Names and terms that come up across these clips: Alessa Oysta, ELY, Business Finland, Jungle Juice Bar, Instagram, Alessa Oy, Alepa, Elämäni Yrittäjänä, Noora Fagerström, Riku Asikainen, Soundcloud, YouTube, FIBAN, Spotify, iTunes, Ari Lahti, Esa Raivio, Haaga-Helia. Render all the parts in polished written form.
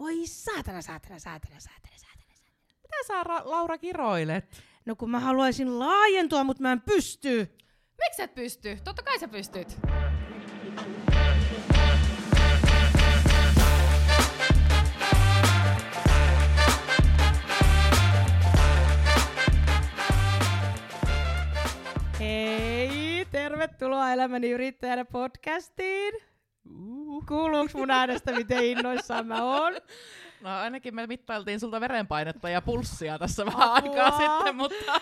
Oi saatana. Mitä sä Laura kiroilet? No kun mä haluaisin laajentua, mut mä en pysty. Miksi sä et pysty? Totta kai sä pystyt. Hei, tervetuloa Elämäni Yrittäjänä podcastiin. Kuuluuko mun äänestä, miten innoissaan mä oon? No ainakin me mittailtiin sulta verenpainetta ja pulssia tässä vähän aikaa sitten, mutta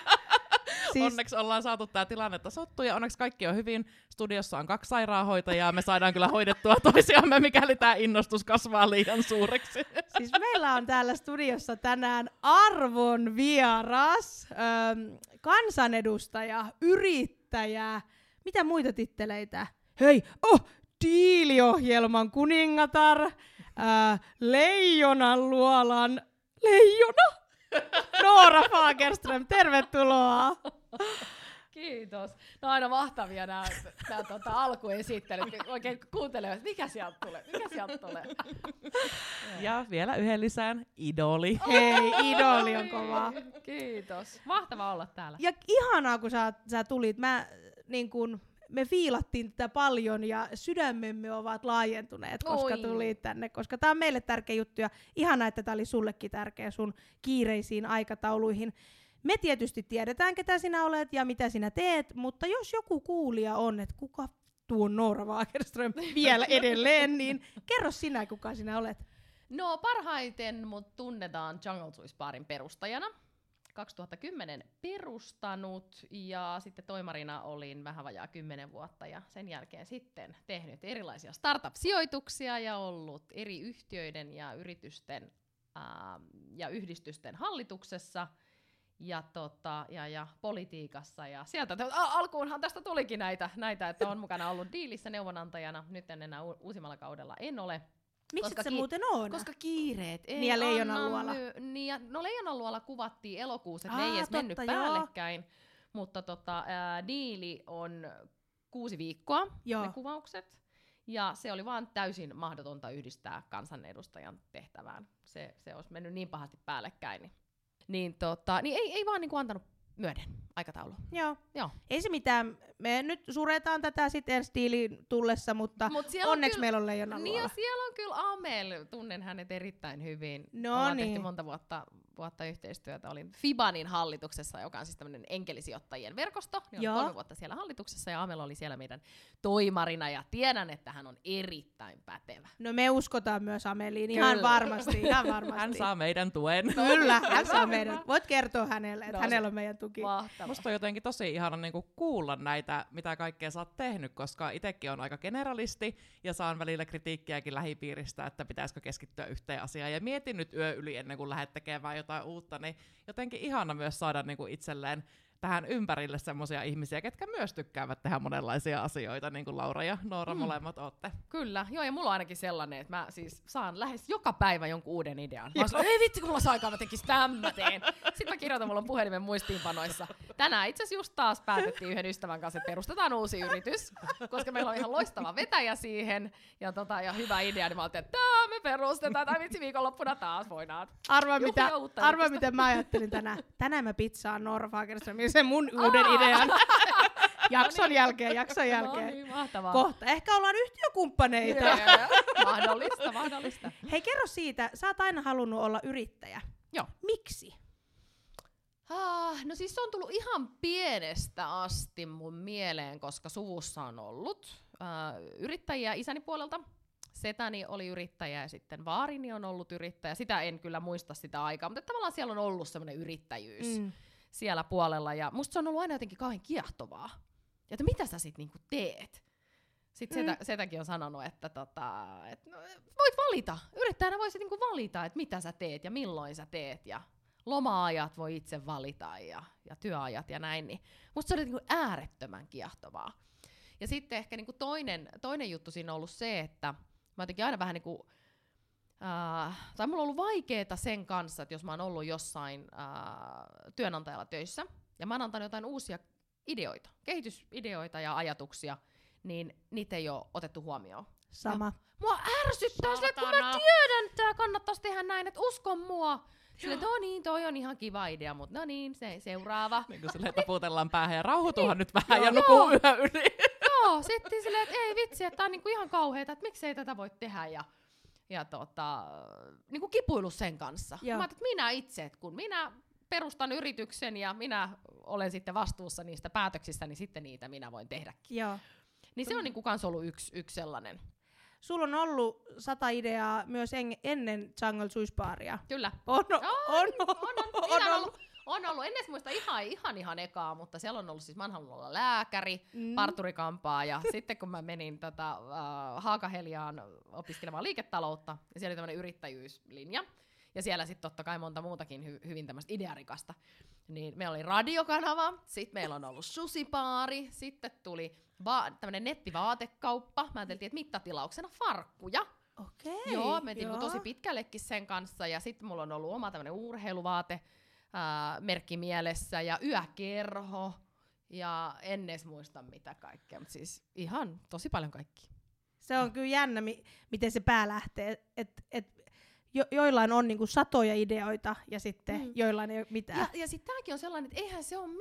siis onneksi ollaan saatu tää tilannetta sottua ja onneksi kaikki on hyvin. Studiossa on 2 sairaanhoitajaa, me saadaan kyllä hoidettua toisiamme, mikäli tää innostus kasvaa liian suureksi. Siis meillä on täällä studiossa tänään arvon vieras, kansanedustaja, yrittäjä, mitä muita titteleitä? Hei, diiliohjelman kuningatar, leijonan luolan leijona, Noora Fagerström, tervetuloa! Kiitos. No aina mahtavia nämä alkuesittelyt. Oikein kuuntelevat, että mikä sieltä tulee. Ja vielä yhden lisään, idoli. Hei, idoli on kova. Kiitos. Mahtavaa olla täällä. Ja ihanaa, kun sä tulit. Me fiilattiin tätä paljon ja sydämemme ovat laajentuneet, koska tulit tänne, koska tämä on meille tärkeä juttu ja ihanaa, että tämä oli sullekin tärkeä sun kiireisiin aikatauluihin. Me tietysti tiedetään, ketä sinä olet ja mitä sinä teet, mutta jos joku kuulija on, että kuka tuo Noora Fagerström vielä edelleen, niin kerro sinä, kuka sinä olet. No parhaiten mut tunnetaan Jungle Juice Barin perustajana. 2010 perustanut ja sitten toimarina olin vähän vajaa 10 vuotta ja sen jälkeen sitten tehnyt erilaisia startup-sijoituksia ja ollut eri yhtiöiden ja yritysten ja yhdistysten hallituksessa ja politiikassa ja sieltä alkuunhan tästä tulikin näitä, että on mukana ollut diilissä neuvonantajana, nyt en enää uusimmalla kaudella en ole. Miksi se muuten on? Koska kiireet ei niin ja leijonaluola. Leijonaluola kuvattiin elokuussa, että ne ei edes mennyt päällekkäin. Mutta diili on 6 viikkoa, joo, ne kuvaukset. Ja se oli vaan täysin mahdotonta yhdistää kansanedustajan tehtävään. Se olisi mennyt niin pahasti päällekkäin. Niin ei vaan niinku antanut myöden aikataulu. Joo. Ei se mitään. Me nyt suretaan tätä sitten ensi diilin tullessa, mutta onneksi on meillä on leijonan luola. Niin ja siellä on kyllä Amel. Tunnen hänet erittäin hyvin. Ollaan tehty monta vuotta yhteistyötä. Olin FIBANin hallituksessa, joka on siis tämmöinen enkelisijoittajien verkosto. Niin on 3 vuotta siellä hallituksessa ja Amel oli siellä meidän toimarina ja tiedän, että hän on erittäin pätevä. No me uskotaan myös Ameliin. Ihan varmasti. Hän saa meidän tuen. Kyllä, hän saa meidän. Voit kertoa hänelle, että hänellä on meidän tuki. Mahtava. Musta on jotenkin tosi ihana niinku kuulla näitä, mitä kaikkea sä oot tehnyt, koska itsekin on aika generalisti ja saan välillä kritiikkiäkin lähipiiristä, että pitäisikö keskittyä yhteen asiaan. Ja mietin nyt yö yli ennen kuin lähdet tekemään jotain uutta, niin jotenkin ihana myös saada niinku itselleen tähän ympärille semmoisia ihmisiä, ketkä myös tykkäävät tehdä monenlaisia asioita, niin kuin Laura ja Noora molemmat ootte. Kyllä, joo, ja mulla on ainakin sellainen, että mä siis saan lähes joka päivä jonkun uuden idean. Mä sanon, ei vitsi, kun mulla olisi aikaa, mä tekisin tämmöteen. Sitten mä kirjoitan, mulla on puhelimen muistiinpanoissa. Tänään itse asiassa just taas päätettiin yhden ystävän kanssa, että perustetaan uusi yritys, koska meillä on ihan loistava vetäjä siihen, ja hyvä idea, niin mä ajattelin, että me perustetaan, tai vitsi viikonloppuna taas voidaan. Arvaa, miten mä ajattelin tänään. Tänään mä pizzaan Noora Fagerström sen mun uuden idean. Jakson jälkeen. No niin, mahtavaa. Kohta. Ehkä ollaan yhtiökumppaneita. Mahdollista. Hei, kerro siitä. Sä oot aina halunnut olla yrittäjä. Joo. Miksi? No siis se on tullut ihan pienestä asti mun mieleen, koska suvussa on ollut yrittäjiä isäni puolelta. Setäni oli yrittäjä ja sitten vaarini on ollut yrittäjä. Sitä en kyllä muista sitä aikaa, mutta tavallaan siellä on ollut semmoinen yrittäjyys. Siellä puolella ja musta se on ollut aina jotenkin kauhean kiehtovaa. Ja että mitä sä sit niinku teet? Sitten setäkin on sanonut, että voit valita. Yrittäjänä voisit niinku valita, että mitä sä teet ja milloin sä teet ja loma-ajat voi itse valita ja työajat ja näin. Niin musta se oli niinku äärettömän kiehtovaa. Ja sitten ehkä niinku toinen juttu siinä on ollut se, että mä jotenkin aina vähän niinku tai mulla on ollut vaikeeta sen kanssa, että jos mä oon ollut jossain työnantajalla töissä ja mä oon antanut jotain uusia ideoita, kehitysideoita ja ajatuksia, niin niitä ei ole otettu huomioon. Sama. Mua ärsyttää sille, kun mä tiedän, että tää kannattaisi tehdä näin, että usko mua. Silleen, no niin, toi on ihan kiva idea, mutta no niin, seuraava. Niin kuin silleen taputellaan päähän ja rauhoituhan nyt vähän ja nukuu yhä yli. Joo, sitten silleen, että ei vitsi, että tää on niinku ihan kauheeta, että miksei tätä voi tehdä ja niinku kipuilu sen kanssa. Joo. Mä ajattelin, että minä itse, että kun minä perustan yrityksen ja minä olen sitten vastuussa niistä päätöksistä, niin sitten niitä minä voin tehdäkin. Joo. Niin se on niinku kans ollut yksi sellainen. Sulla on ollut 100 ideaa myös ennen Jungle Juice Baria. Kyllä. On ollut. En edes muista ihan ekaa, mutta siellä on ollut siis, mä oon halunnut olla lääkäri, parturikampaaja. Sitten kun mä menin Haaga-Heliaan opiskelemaan liiketaloutta, ja siellä oli tämmönen yrittäjyyslinja. Ja siellä sitten totta kai monta muutakin hyvin tämmöistä idearikasta. Niin meillä oli radiokanava, sitten meillä on ollut susipaari, sitten tuli tämmöinen nettivaatekauppa. Mä ajattelin, että mittatilauksena farkkuja. Okei. Joo, mentiin tosi pitkällekin sen kanssa. Ja sitten mulla on ollut oma tämmöinen urheiluvaate merkki mielessä ja yökerho. Ja en edes muista mitä kaikkea, mutta siis ihan tosi paljon kaikki. Se on kyllä jännä, miten se pää lähtee. Joillain on niinku satoja ideoita ja sitten joillain ei ole mitään. Ja sitten tämäkin on sellainen, että eihän se ole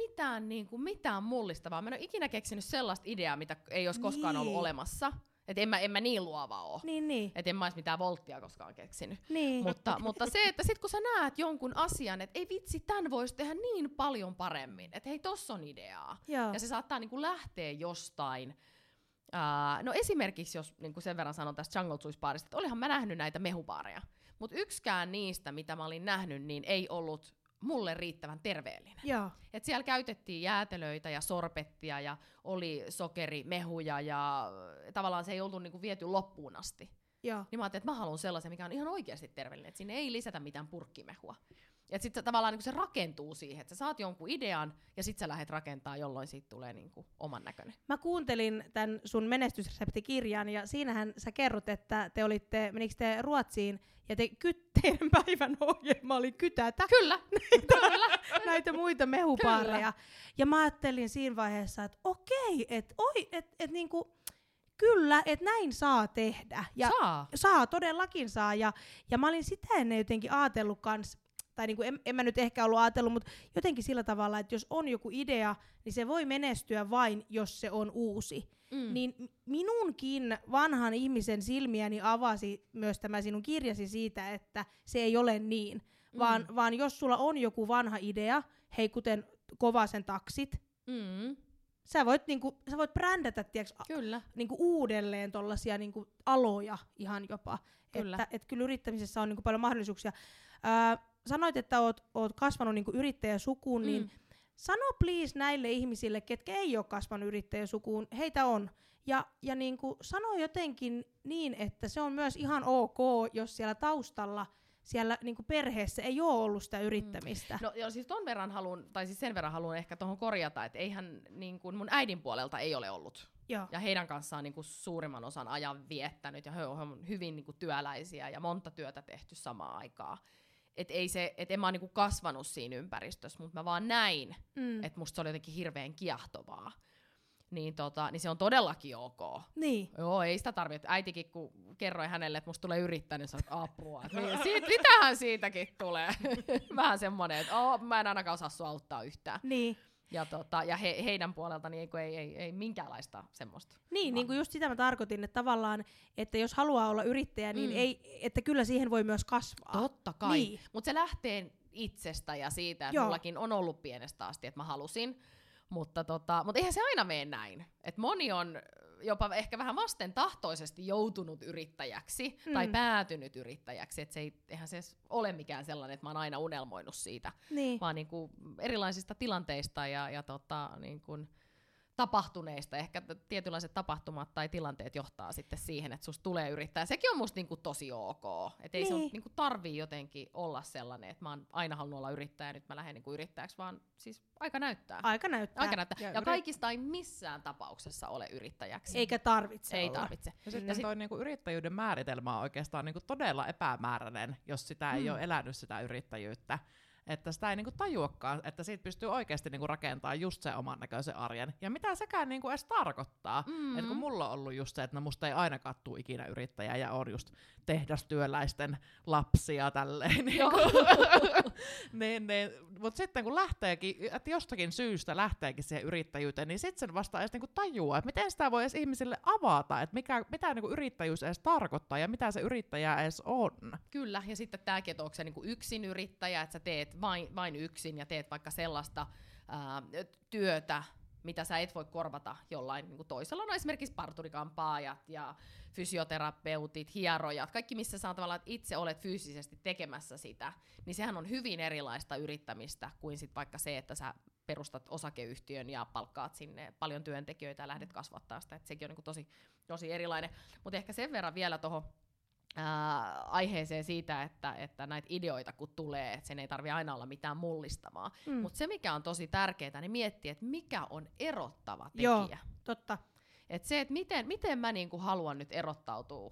mitään mullistavaa. Mä en ole ikinä keksinyt sellaista ideaa, mitä ei olisi koskaan ollut olemassa. Että en mä niin luova ole. Niin. Että en mä olisi mitään volttia koskaan keksinyt. Niin. Mutta se, että sit kun sä näet jonkun asian, että ei vitsi, tän voisi tehdä niin paljon paremmin. Että hei, tossa on ideaa. Joo. Ja se saattaa niinku lähteä jostain. No esimerkiksi, jos niinku sen verran sanon tästä Jungle Juice Barista, että olihan mä nähnyt näitä mehubaareja. Mutta yksikään niistä, mitä mä olin nähnyt, niin ei ollut mulle riittävän terveellinen. Joo. Et siellä käytettiin jäätelöitä ja sorbettia ja oli sokerimehuja ja tavallaan se ei ollut niinku viety loppuun asti. Joo. Niin mä ajattelin, että mä haluan sellaisen, mikä on ihan oikeasti terveellinen, että sinne ei lisätä mitään purkkimehua. Et sit tavallaan niinku se rakentuu siihen, että sä saat jonkun idean ja sit sä lähdet rakentaa, jolloin siitä tulee niinku oman näköinen. Mä kuuntelin tän sun menestysreseptikirjan ja siinähän sä kerrot, että menikö te Ruotsiin ja teidän päivän ohjelma oli kytätä. Kyllä. Näitä muita mehupaareja. Ja mä ajattelin siinä vaiheessa, että okei, että niinku... Kyllä, että näin saa tehdä. Ja saa, todellakin saa. Ja mä olin sitä ennen jotenkin ajatellut kans, tai niinku en mä nyt ehkä ollut ajatellut, mutta jotenkin sillä tavalla, että jos on joku idea, niin se voi menestyä vain, jos se on uusi. Niin minunkin vanhan ihmisen silmiäni avasi myös tämä sinun kirjasi siitä, että se ei ole niin. Vaan jos sulla on joku vanha idea, hei kuten Kovasen taksit, Sä voit brändätä tiiäks, niinku uudelleen tollasia niinku aloja ihan jopa. Kyllä. Että kyllä yrittämisessä on niinku paljon mahdollisuuksia. Sanoit, että oot kasvanut niinku yrittäjäsukuun, niin sano please näille ihmisille, ketkä ei ole kasvanut yrittäjäsukuun, heitä on. Ja niinku sano jotenkin niin, että se on myös ihan ok, jos siellä taustalla niinku perheessä ei ole ollut sitä yrittämistä. No siis sen verran haluan ehkä tuohon korjata, että eihän niinku mun äidin puolelta ei ole ollut. Joo. Ja heidän kanssaan niinku suurimman osan ajan viettänyt ja he on hyvin niinku työläisiä ja monta työtä tehty samaan aikaan. Et en mä oon niinku kasvanut siinä ympäristössä, mutta mä vaan näin, että musta se oli jotenkin hirveän kiehtovaa. Niin se on todellakin ok. Niin. Joo, ei sitä tarvitse. Äitikin, kun kerroin hänelle, että musta tulee yrittää, niin sanoit apua. Mitähän siitäkin tulee? Vähän semmoinen, että mä en ainakaan osaa sua auttaa yhtään. Niin. Ja heidän puolelta niin ei minkäänlaista semmoista. Niin kuin just sitä mä tarkoitin, että tavallaan, että jos haluaa olla yrittäjä, niin ei, että kyllä siihen voi myös kasvaa. Totta kai. Niin. Mutta se lähtee itsestä ja siitä, että mullakin on ollut pienestä asti, että mä halusin. Mutta eihän se aina mene näin. Et moni on jopa ehkä vähän vastentahtoisesti joutunut yrittäjäksi tai päätynyt yrittäjäksi. Et eihän se ole mikään sellainen, että mä oon aina unelmoinut siitä, vaan niinku erilaisista tilanteista ja niinku tapahtuneista. Ehkä tietynlaiset tapahtumat tai tilanteet johtaa sitten siihen, että susta tulee yrittäjä. Sekin on musta niinku tosi ok. Et ei se niinku tarvii jotenkin olla sellainen, että mä oon aina halunnut olla yrittäjä ja nyt mä lähden niinku yrittäjäksi, vaan siis aika näyttää. Ja kaikista ei missään tapauksessa ole yrittäjäksi. Eikä tarvitse olla. Ja sitten toi niinku yrittäjyyden määritelmä on oikeastaan niinku todella epämääräinen, jos sitä ei ole elänyt sitä yrittäjyyttä. että sitä ei niinku tajuakaan, että siitä pystyy oikeasti niinku rakentamaan just sen oman näköisen arjen. Ja mitä sekään niinku edes tarkoittaa, että kun mulla on ollut just se, että no musta ei ainakaan tule ikinä yrittäjää ja on just tehdastyöläisten lapsia tälleen. niin, mutta sitten kun lähteekin, että jostakin syystä lähteekin siihen yrittäjyyteen, niin sitten sen vasta edes niinku tajua, että miten sitä voi edes ihmisille avata, että mitä niinku yrittäjyys edes tarkoittaa ja mitä se yrittäjä edes on. Kyllä, ja sitten tämäkin, että onko se niinku yksin yrittäjä, että sä teet vain yksin ja teet vaikka sellaista työtä, mitä sä et voi korvata jollain niinku toisella. No esimerkiksi parturikampaajat ja fysioterapeutit, hierojat, kaikki missä sä tavallaan itse olet fyysisesti tekemässä sitä, niin sehän on hyvin erilaista yrittämistä kuin sit vaikka se, että sä perustat osakeyhtiön ja palkkaat sinne paljon työntekijöitä ja lähdet kasvattaa sitä. Et sekin on niinku tosi, tosi erilainen. Mutta ehkä sen verran vielä tuohon aiheeseen siitä, että näitä ideoita kun tulee, että sen ei tarvitse aina olla mitään mullistavaa. Mutta se mikä on tosi tärkeää, niin miettiä, että mikä on erottava tekijä. Joo, totta. Et se, että miten mä niinku haluan nyt erottautua.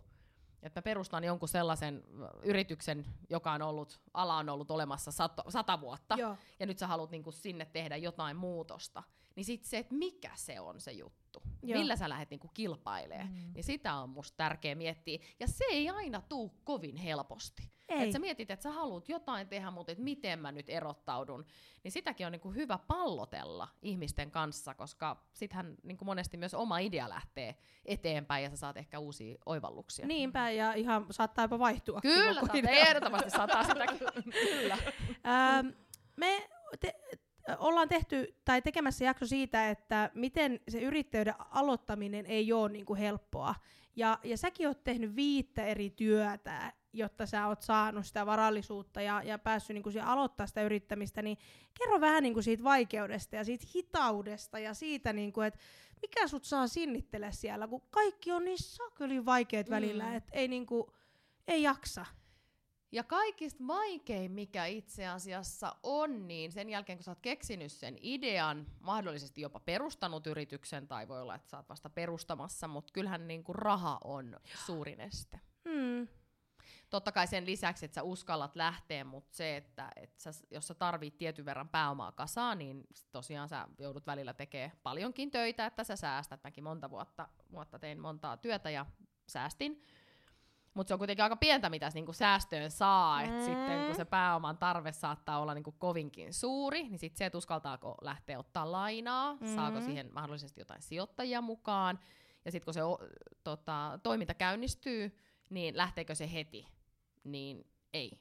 Että mä perustan jonkun sellaisen yrityksen, joka on ollut, ala on ollut olemassa 100 vuotta, Joo. ja nyt sä haluat niinku sinne tehdä jotain muutosta. Niin sit se, että mikä se on se juttu, Joo. millä sä lähdet niinku kilpailemaan, niin sitä on musta tärkeä miettiä. Ja se ei aina tuu kovin helposti. Että sä mietit, että sä haluat jotain tehdä, mutta et miten mä nyt erottaudun. Niin sitäkin on niinku hyvä pallotella ihmisten kanssa, koska sittenhän niinku monesti myös oma idea lähtee eteenpäin ja sä saat ehkä uusia oivalluksia. Niinpä, ja ihan saattaa jopa vaihtua. Kyllä, ehdottomasti saattaa sitäkin. Kyllä. Me ollaan tehty tai tekemässä jakso siitä, että miten se yrittäjyyden aloittaminen ei ole niinku helppoa. Ja säkin oot tehnyt 5 eri työtä, jotta sä oot saanut sitä varallisuutta ja päässyt niinku aloittaa sitä yrittämistä, niin kerro vähän niinku siitä vaikeudesta ja siitä hitaudesta ja siitä, niinku, että mikä sut saa sinnittele siellä, kun kaikki on niin sakelin vaikeat välillä, että ei, niinku, ei jaksa. Ja kaikista vaikein, mikä itse asiassa on, niin sen jälkeen kun sä oot keksinyt sen idean, mahdollisesti jopa perustanut yrityksen, tai voi olla, että sä oot vasta perustamassa, mutta kyllähän niinku raha on suurin este. Totta kai sen lisäksi, että sä uskallat lähteä, mutta se, että jos sä tarvit tietyn verran pääomaa kasaan, niin tosiaan sä joudut välillä tekemään paljonkin töitä, että sä säästät. Mäkin monta vuotta tein montaa työtä ja säästin. Mutta se on kuitenkin aika pientä, mitä niinku säästöön saa, että sitten kun se pääoman tarve saattaa olla niinku kovinkin suuri, niin sitten se, että uskaltaako lähteä ottaa lainaa, saako siihen mahdollisesti jotain sijoittajia mukaan, ja sitten kun se toiminta käynnistyy, niin lähteekö se heti, niin ei.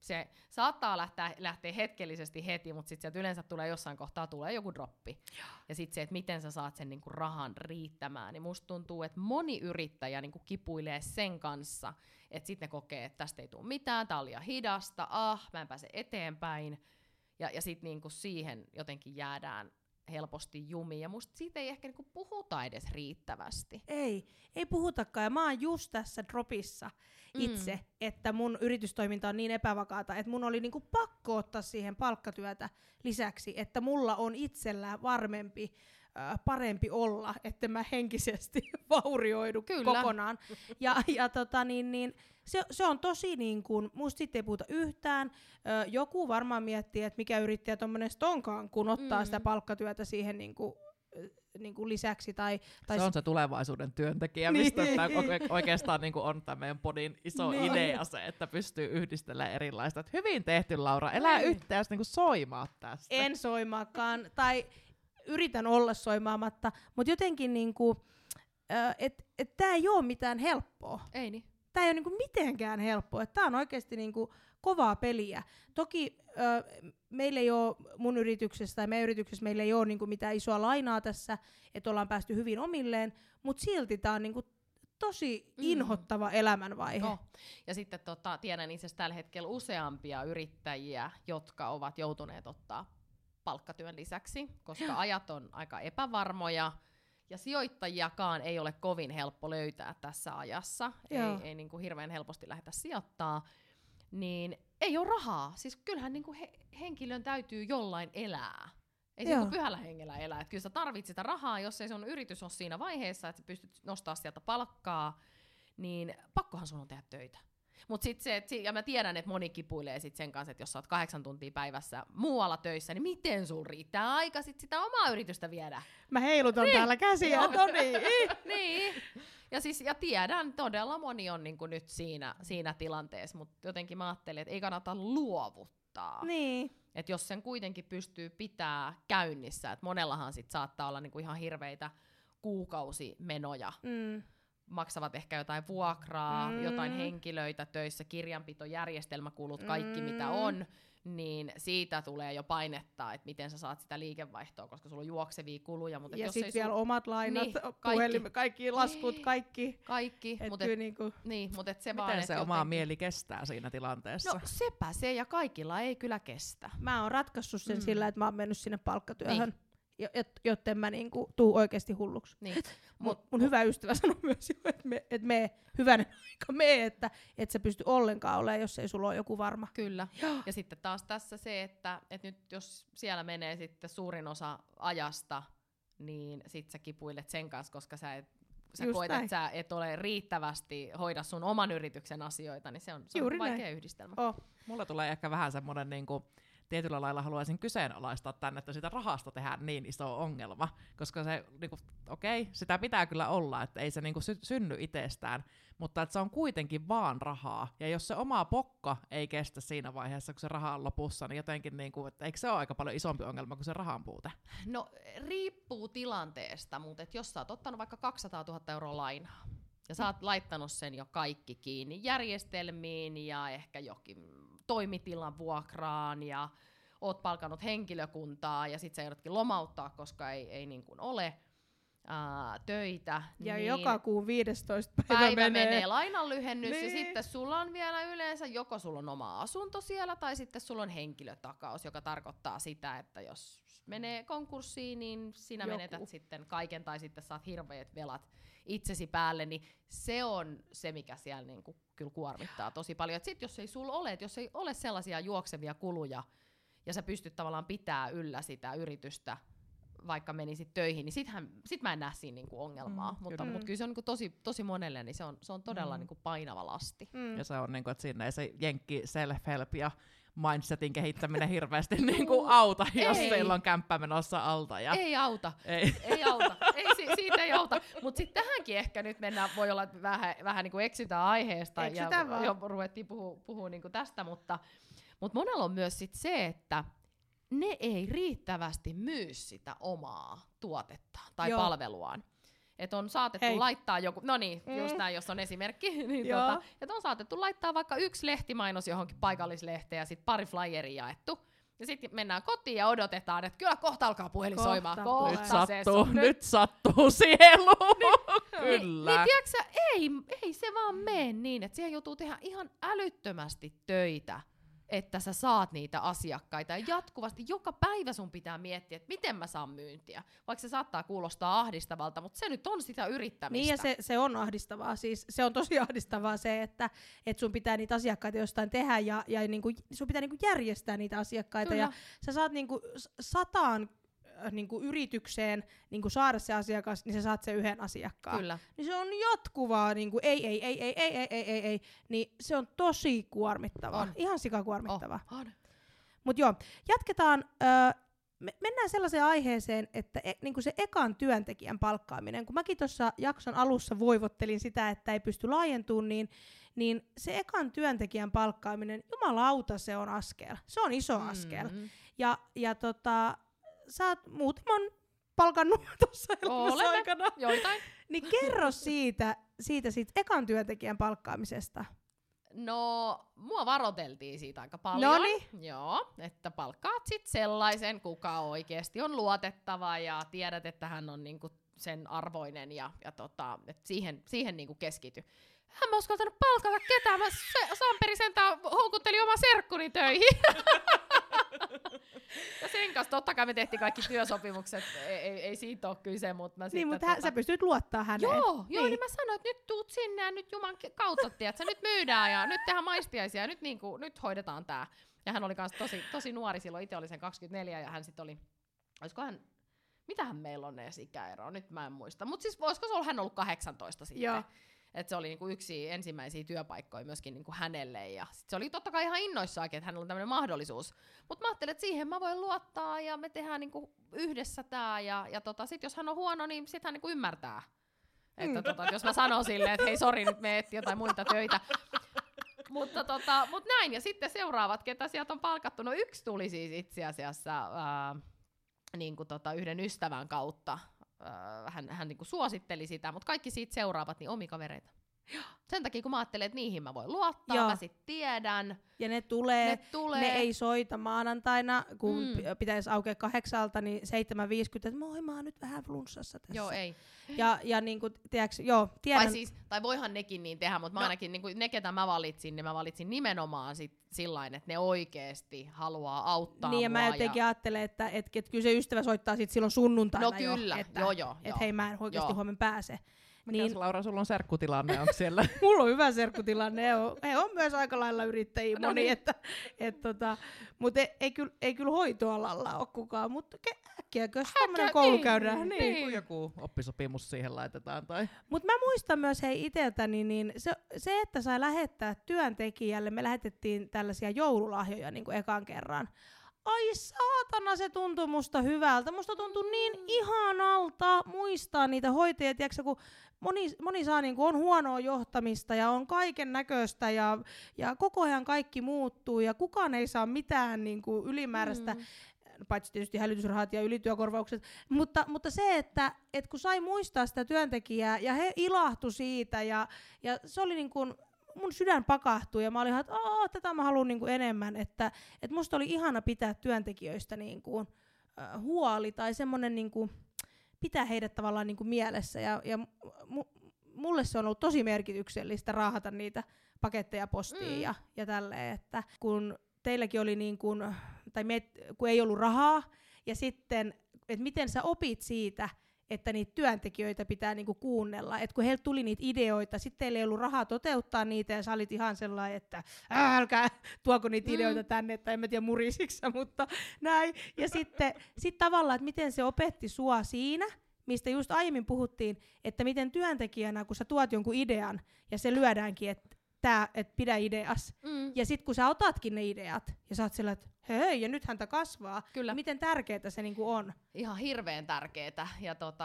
Se saattaa lähteä hetkellisesti heti, mutta sitten yleensä tulee jossain kohtaa tulee joku droppi. Ja sitten se, että miten sä saat sen niinku rahan riittämään, niin musta tuntuu, että moni yrittäjä niinku kipuilee sen kanssa, että sitten ne kokee, että tästä ei tule mitään, tää on liian hidasta, mä en pääse eteenpäin. Ja sitten niinku siihen jotenkin jäädään helposti jumiin, ja musta siitä ei ehkä niinku puhuta edes riittävästi. Ei puhutakaan, ja mä oon just tässä dropissa itse, että mun yritystoiminta on niin epävakaata, että mun oli niinku pakko ottaa siihen palkkatyötä lisäksi, että mulla on itsellään varmempi, parempi olla, että mä henkisesti vaurioidu kokonaan. Ja se on tosi niin kuin, musta siitä ei puhuta yhtään. Joku varmaan miettii, että mikä yrittäjä tommoinen onkaan, kun ottaa sitä palkkatyötä siihen niin kuin lisäksi. Tai se on se tulevaisuuden työntekijä, mistä oikeastaan niin kuin on tämä meidän podin iso idea se, että pystyy yhdistelemään erilaista. Et hyvin tehty, Laura. Elää yhtään, jos niin kuin soimaa tästä. En soimaakaan. Tai yritän olla soimaamatta, mutta jotenkin niinku, että tämä ei ole mitään helppoa. Ei niin. Tämä ei ole niinku mitenkään helppoa. Tämä on oikeasti niinku kovaa peliä. Toki meillä ei ole mun yrityksessä tai meidän yrityksessä meillä ei ole niinku mitään isoa lainaa tässä, että ollaan päästy hyvin omilleen, mutta silti tämä on niinku tosi inhottava elämänvaihe. No. Ja sitten tiedän itse asiassa tällä hetkellä useampia yrittäjiä, jotka ovat joutuneet ottaa palkkatyön lisäksi, koska ajat on aika epävarmoja ja sijoittajiakaan ei ole kovin helppo löytää tässä ajassa. Ei niin kuin hirveän helposti lähdetä sijoittaa, niin ei ole rahaa. Siis kyllähän niin kuin henkilön täytyy jollain elää. Ei se ole pyhällä hengellä elää. Et kyllä sä tarvitset sitä rahaa, jos ei sun yritys ole siinä vaiheessa, että sä pystyt nostamaan sieltä palkkaa, niin pakkohan sun on tehdä töitä. Mut sit se, ja mä tiedän, että moni kipuilee sit sen kanssa, että jos sä oot 8 tuntia päivässä muualla töissä, niin miten sun riittää aika sit sitä omaa yritystä viedä? Mä heilutan niin. Täällä käsiä, Toni. Niin. Ja siis, ja tiedän, todella moni on niinku nyt siinä tilanteessa, mutta jotenkin mä ajattelin, että ei kannata luovuttaa. Niin. Että jos sen kuitenkin pystyy pitää käynnissä, että monellahan sit saattaa olla niinku ihan hirveitä kuukausimenoja. Mm. Maksavat ehkä jotain vuokraa, jotain henkilöitä töissä, kirjanpito, järjestelmäkulut, kaikki mitä on, niin siitä tulee jo painetta, että miten sä saat sitä liikevaihtoa, koska sulla on juoksevia kuluja. Mutta ja sitten vielä omat lainat, niin, kaikki laskut, kaikki. Mutta niinku, niin, mut se miten vaan, se oma jotenkin mieli kestää siinä tilanteessa? No sepä se, ja kaikilla ei kyllä kestä. Mä oon ratkaissut sen sillä, että mä oon mennyt sinne palkkatyöhön. Niin. Joten mä niinku tuu oikeesti hulluksi. Niin. Mun hyvä ystävä sanoi myös jo, että me hyvänä aika me, että et sä pysty ollenkaan olemaan, jos ei sulla ole joku varma. Kyllä. Ja sitten taas tässä se, että et nyt jos siellä menee sitten suurin osa ajasta, niin sit sä kipuilet sen kanssa, koska sä koet, että sä et ole riittävästi hoida sun oman yrityksen asioita, niin se on vaikea yhdistelmä. Oh. Mulla tulee ehkä vähän semmoinen niinku tietyllä lailla haluaisin kyseenalaistaa tämän, että sitä rahasta tehdään niin iso ongelma, koska se, niinku, okei, sitä pitää kyllä olla, että ei se niinku synny itsestään, mutta että se on kuitenkin vaan rahaa, ja jos se oma pokka ei kestä siinä vaiheessa, kun se raha on lopussa, niin jotenkin, niinku, että eikö se ole aika paljon isompi ongelma kuin se rahan puute? No riippuu tilanteesta, mutta jos sä oot ottanut vaikka 200 000 euroa lainaa, ja sä oot laittanut sen jo kaikki kiinni järjestelmiin ja ehkä jokin toimitilan vuokraan ja oot palkannut henkilökuntaa ja sit sä joudutkin lomauttaa, koska ei niin kuin ole töitä. Ja niin joka kuun 15. päivä menee lainanlyhennys niin. Ja sitten sulla on vielä yleensä, joko sulla on oma asunto siellä tai sitten sulla on henkilötakaus, joka tarkoittaa sitä, että jos menee konkurssiin, niin sinä menetät sitten kaiken tai sitten saat hirveät velat itsesi päälle, niin se on se, mikä siellä niinku kyllä kuormittaa tosi paljon. Et sit, jos ei sulla ole, jos ei ole sellaisia juoksevia kuluja ja sä pystyt tavallaan pitää yllä sitä yritystä, vaikka menisit töihin, niin sit mä en näe siinä niinku ongelmaa. Mutta kyllä se on niinku tosi monelle, niin se on todella niinku painava lasti. Ja se on niinku, että siinä ei se jenkki self-help ja mindsetin kehittäminen hirveästi niinku auta, jos teillä on kämppä menossa alta. Ja ei auta. Ei auta. Siitä ei auta. Mutta sitten tähänkin ehkä nyt mennään, voi olla, että vähän niinku eksytään aiheesta. Ja ruvettiin puhua niinku tästä, mutta monella on myös sit se, että ne ei riittävästi myy sitä omaa tuotettaan tai palveluaan. Että on saatettu laittaa joku, no niin, just näin, jos on esimerkki, niin että on saatettu laittaa vaikka 1 lehtimainos johonkin paikallislehteen ja sitten 2 flyeria jaettu. Ja sitten mennään kotiin ja odotetaan, että kyllä kohta alkaa puhelin soimaan. Nyt sattuu sieluun. Kyllä. Niin tiiäksä, ei se vaan mene niin, että siihen joutuu tehdä ihan älyttömästi töitä, että sä saat niitä asiakkaita. Ja jatkuvasti joka päivä sun pitää miettiä, että miten mä saan myyntiä. Vaikka se saattaa kuulostaa ahdistavalta, mutta se nyt on sitä yrittämistä. Niin ja se on ahdistavaa. Siis se on tosi ahdistavaa se, että sun pitää niitä asiakkaita jostain tehdä ja niinku, sun pitää niinku järjestää niitä asiakkaita. Kyllä. Ja sä saat niinku 100 niinku yritykseen niinku saada se asiakas, niin sä saat sen 1 asiakkaan. Kyllä. Niin se on jatkuvaa, niinku ei, niin se on tosi kuormittavaa. On. Ihan sikakuormittavaa. On. Mut joo, jatketaan, mennään sellaiseen aiheeseen, että niinku se ekan työntekijän palkkaaminen, kun mäkin tuossa jakson alussa voivottelin sitä, että ei pysty laajentumaan, niin se ekan työntekijän palkkaaminen, jumalauta se on askel. Se on iso askel. Ja sä oot muutaman palkannut tuossa elämässä aikana. Joitain. Niin kerro siitä ekan työntekijän palkkaamisesta. No, mua varoteltiin siitä aika paljon. Noniin. Joo, että palkkaat sit sellaisen, kuka oikeesti on luotettava ja tiedät, että hän on niinku sen arvoinen ja että siihen niinku keskity. Hän mä uskaltanut palkata ketään, mä Samperi sentään houkuttelin oma serkkuni töihin. Ja sen kanssa totta kai me tehtiin kaikki työsopimukset, ei siitä ole kyse, mutta mä niin, mutta sä pystyt luottaa häneen. Joo, niin mä sanoin, että nyt tuut sinne ja nyt Juman kautta, tiiätsä, nyt myydään ja nyt tehdään maistiaisia ja nyt hoidetaan tää. Ja hän oli kans tosi nuori silloin, itse oli sen 24 ja hän sit oli, mitähän meillä on edes ikäero, nyt mä en muista, mutta siis voisiko hän ollut 18 sitten. Että se oli niinku yksi ensimmäisiä työpaikkoja myöskin niinku hänelle. Ja sit se oli totta kai ihan innoissaakin, että hänellä on tämmöinen mahdollisuus. Mutta mä ajattelin, että siihen mä voin luottaa ja me tehdään niinku yhdessä tää. Ja sit jos hän on huono, niin sit hän niinku ymmärtää. Että että jos mä sanon silleen, että hei sori, nyt me et jotain muita töitä. Mutta mut näin. Ja sitten seuraavat, ketä sieltä on palkattu. No yksi tuli siis itse asiassa yhden ystävän kautta. Hän niin kuin suositteli sitä, mutta kaikki siitä seuraavat niin omikavereita. Sen takia kun mä ajattelen, että niihin mä voin luottaa, joo, mä sit tiedän. Ja ne tulee, ne ei soita maanantaina, kun pitäisi aukea 8:00, niin 7:50, että moi, mä oon nyt vähän flunssassa tässä. Joo, ei. Ja niin kuin, tiedätkö, joo, tiedän. Tai voihan nekin niin tehdä, mutta mä ainakin, niin kuin ne ketä mä valitsin, niin mä valitsin nimenomaan sillain, että ne oikeesti haluaa auttaa mua. Niin, ja mä jotenkin ajattelen, että kyllä se ystävä soittaa sit silloin sunnuntaina. No kyllä, joo. Että hei, mä en oikeesti huomenna pääse. Mikä niin. Laura, sulla on serkkutilanne, onko siellä? Mulla on hyvä serkkutilanne, he on myös aika lailla yrittäjiä moni, no niin. Mutta ei kyllä hoitoalalla ole kukaan, mutta äkkiäkös tämmönen koulu käydään. Niin, kun joku oppisopimus siihen laitetaan. Mutta mä muistan myös hei itseltäni, niin se, että sai lähettää työntekijälle, me lähetettiin tällaisia joululahjoja niin kuin ekan kerran. Ai saatana, se tuntui musta hyvältä. Musta tuntui niin ihanalta muistaa niitä hoitajia. Tiedätkö, kun moni saa, niin kun on huonoa johtamista ja on kaiken näköistä ja koko ajan kaikki muuttuu ja kukaan ei saa mitään niin kun ylimääräistä, paitsi tietysti hälytysrahat ja ylityökorvaukset. Mutta se, että kun sai muistaa sitä työntekijää ja he ilahtui siitä ja se oli niin kun mun sydän pakahtui ja mä olin, että tätä mä haluan niinku enemmän, että musta oli ihana pitää työntekijöistä niinku huoli tai semmonen niinku pitää heidät tavallaan niinku mielessä ja mulle se on ollut tosi merkityksellistä raahata niitä paketteja postiin ja tälleen, että kun teilläkin oli niinku, kun ei ollut rahaa ja sitten, että miten sä opit siitä, että niitä työntekijöitä pitää niinku kuunnella, että kun heiltä tuli niitä ideoita, sitten teillä ei ollut rahaa toteuttaa niitä, ja sä olit ihan sellainen, että älkää tuoko niitä ideoita tänne, että en mä tiedä murisiksä, mutta näin. Ja sitten tavallaan, että miten se opetti sua siinä, mistä just aiemmin puhuttiin, että miten työntekijänä, kun sä tuot jonkun idean, ja se lyödäänkin, että pidä ideas. Ja sitten kun sä otatkin ne ideat, ja sä oot sillä, että hei, ja nythän tää kasvaa. Kyllä. Miten tärkeetä se niinku on? Ihan hirveän tärkeetä.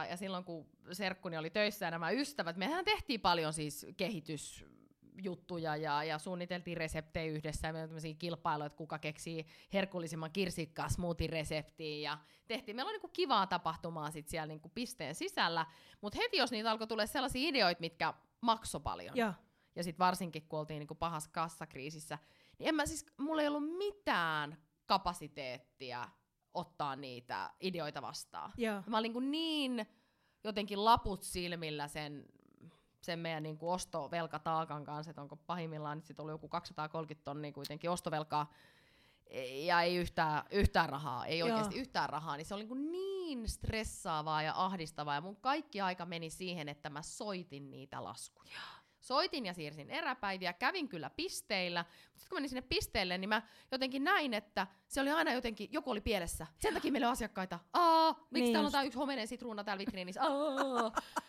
Ja silloin kun serkkuni oli töissä ja nämä ystävät, mehän tehtiin paljon siis kehitysjuttuja ja suunniteltiin reseptejä yhdessä. Ja meillä oli tämmöisiä kilpailuja, että kuka keksii herkullisimman kirsikkaa smoothie-reseptiin. Ja tehtiin. Meillä oli niinku kivaa tapahtumaa sit siellä niinku pisteen sisällä. Mutta heti jos niitä alkoi tulla sellaisia ideoita, mitkä maksoi paljon. Ja sitten varsinkin kun oltiin niinku pahassa kassakriisissä, niin mulla ei ollut mitään kapasiteettia ottaa niitä ideoita vastaan. Joo. Mä olin niin jotenkin laput silmillä sen meidän niinku ostovelkataakan kanssa, että onko pahimmillaan nyt sit ollut joku 230 000 kuitenkin ostovelkaa ja ei yhtään rahaa, ei oikeasti yhtään rahaa, niin se oli niin stressaavaa ja ahdistavaa ja mun kaikki aika meni siihen, että mä soitin niitä laskuja. Soitin ja siirsin eräpäiviä, kävin kyllä pisteillä, mutta sitten kun menin sinne pisteelle, niin mä jotenkin näin, että se oli aina jotenkin, joku oli pielessä. Sen takia meillä on asiakkaita. Miksi niin täällä on tää yksi homeinen sitruuna täällä vitriinissä?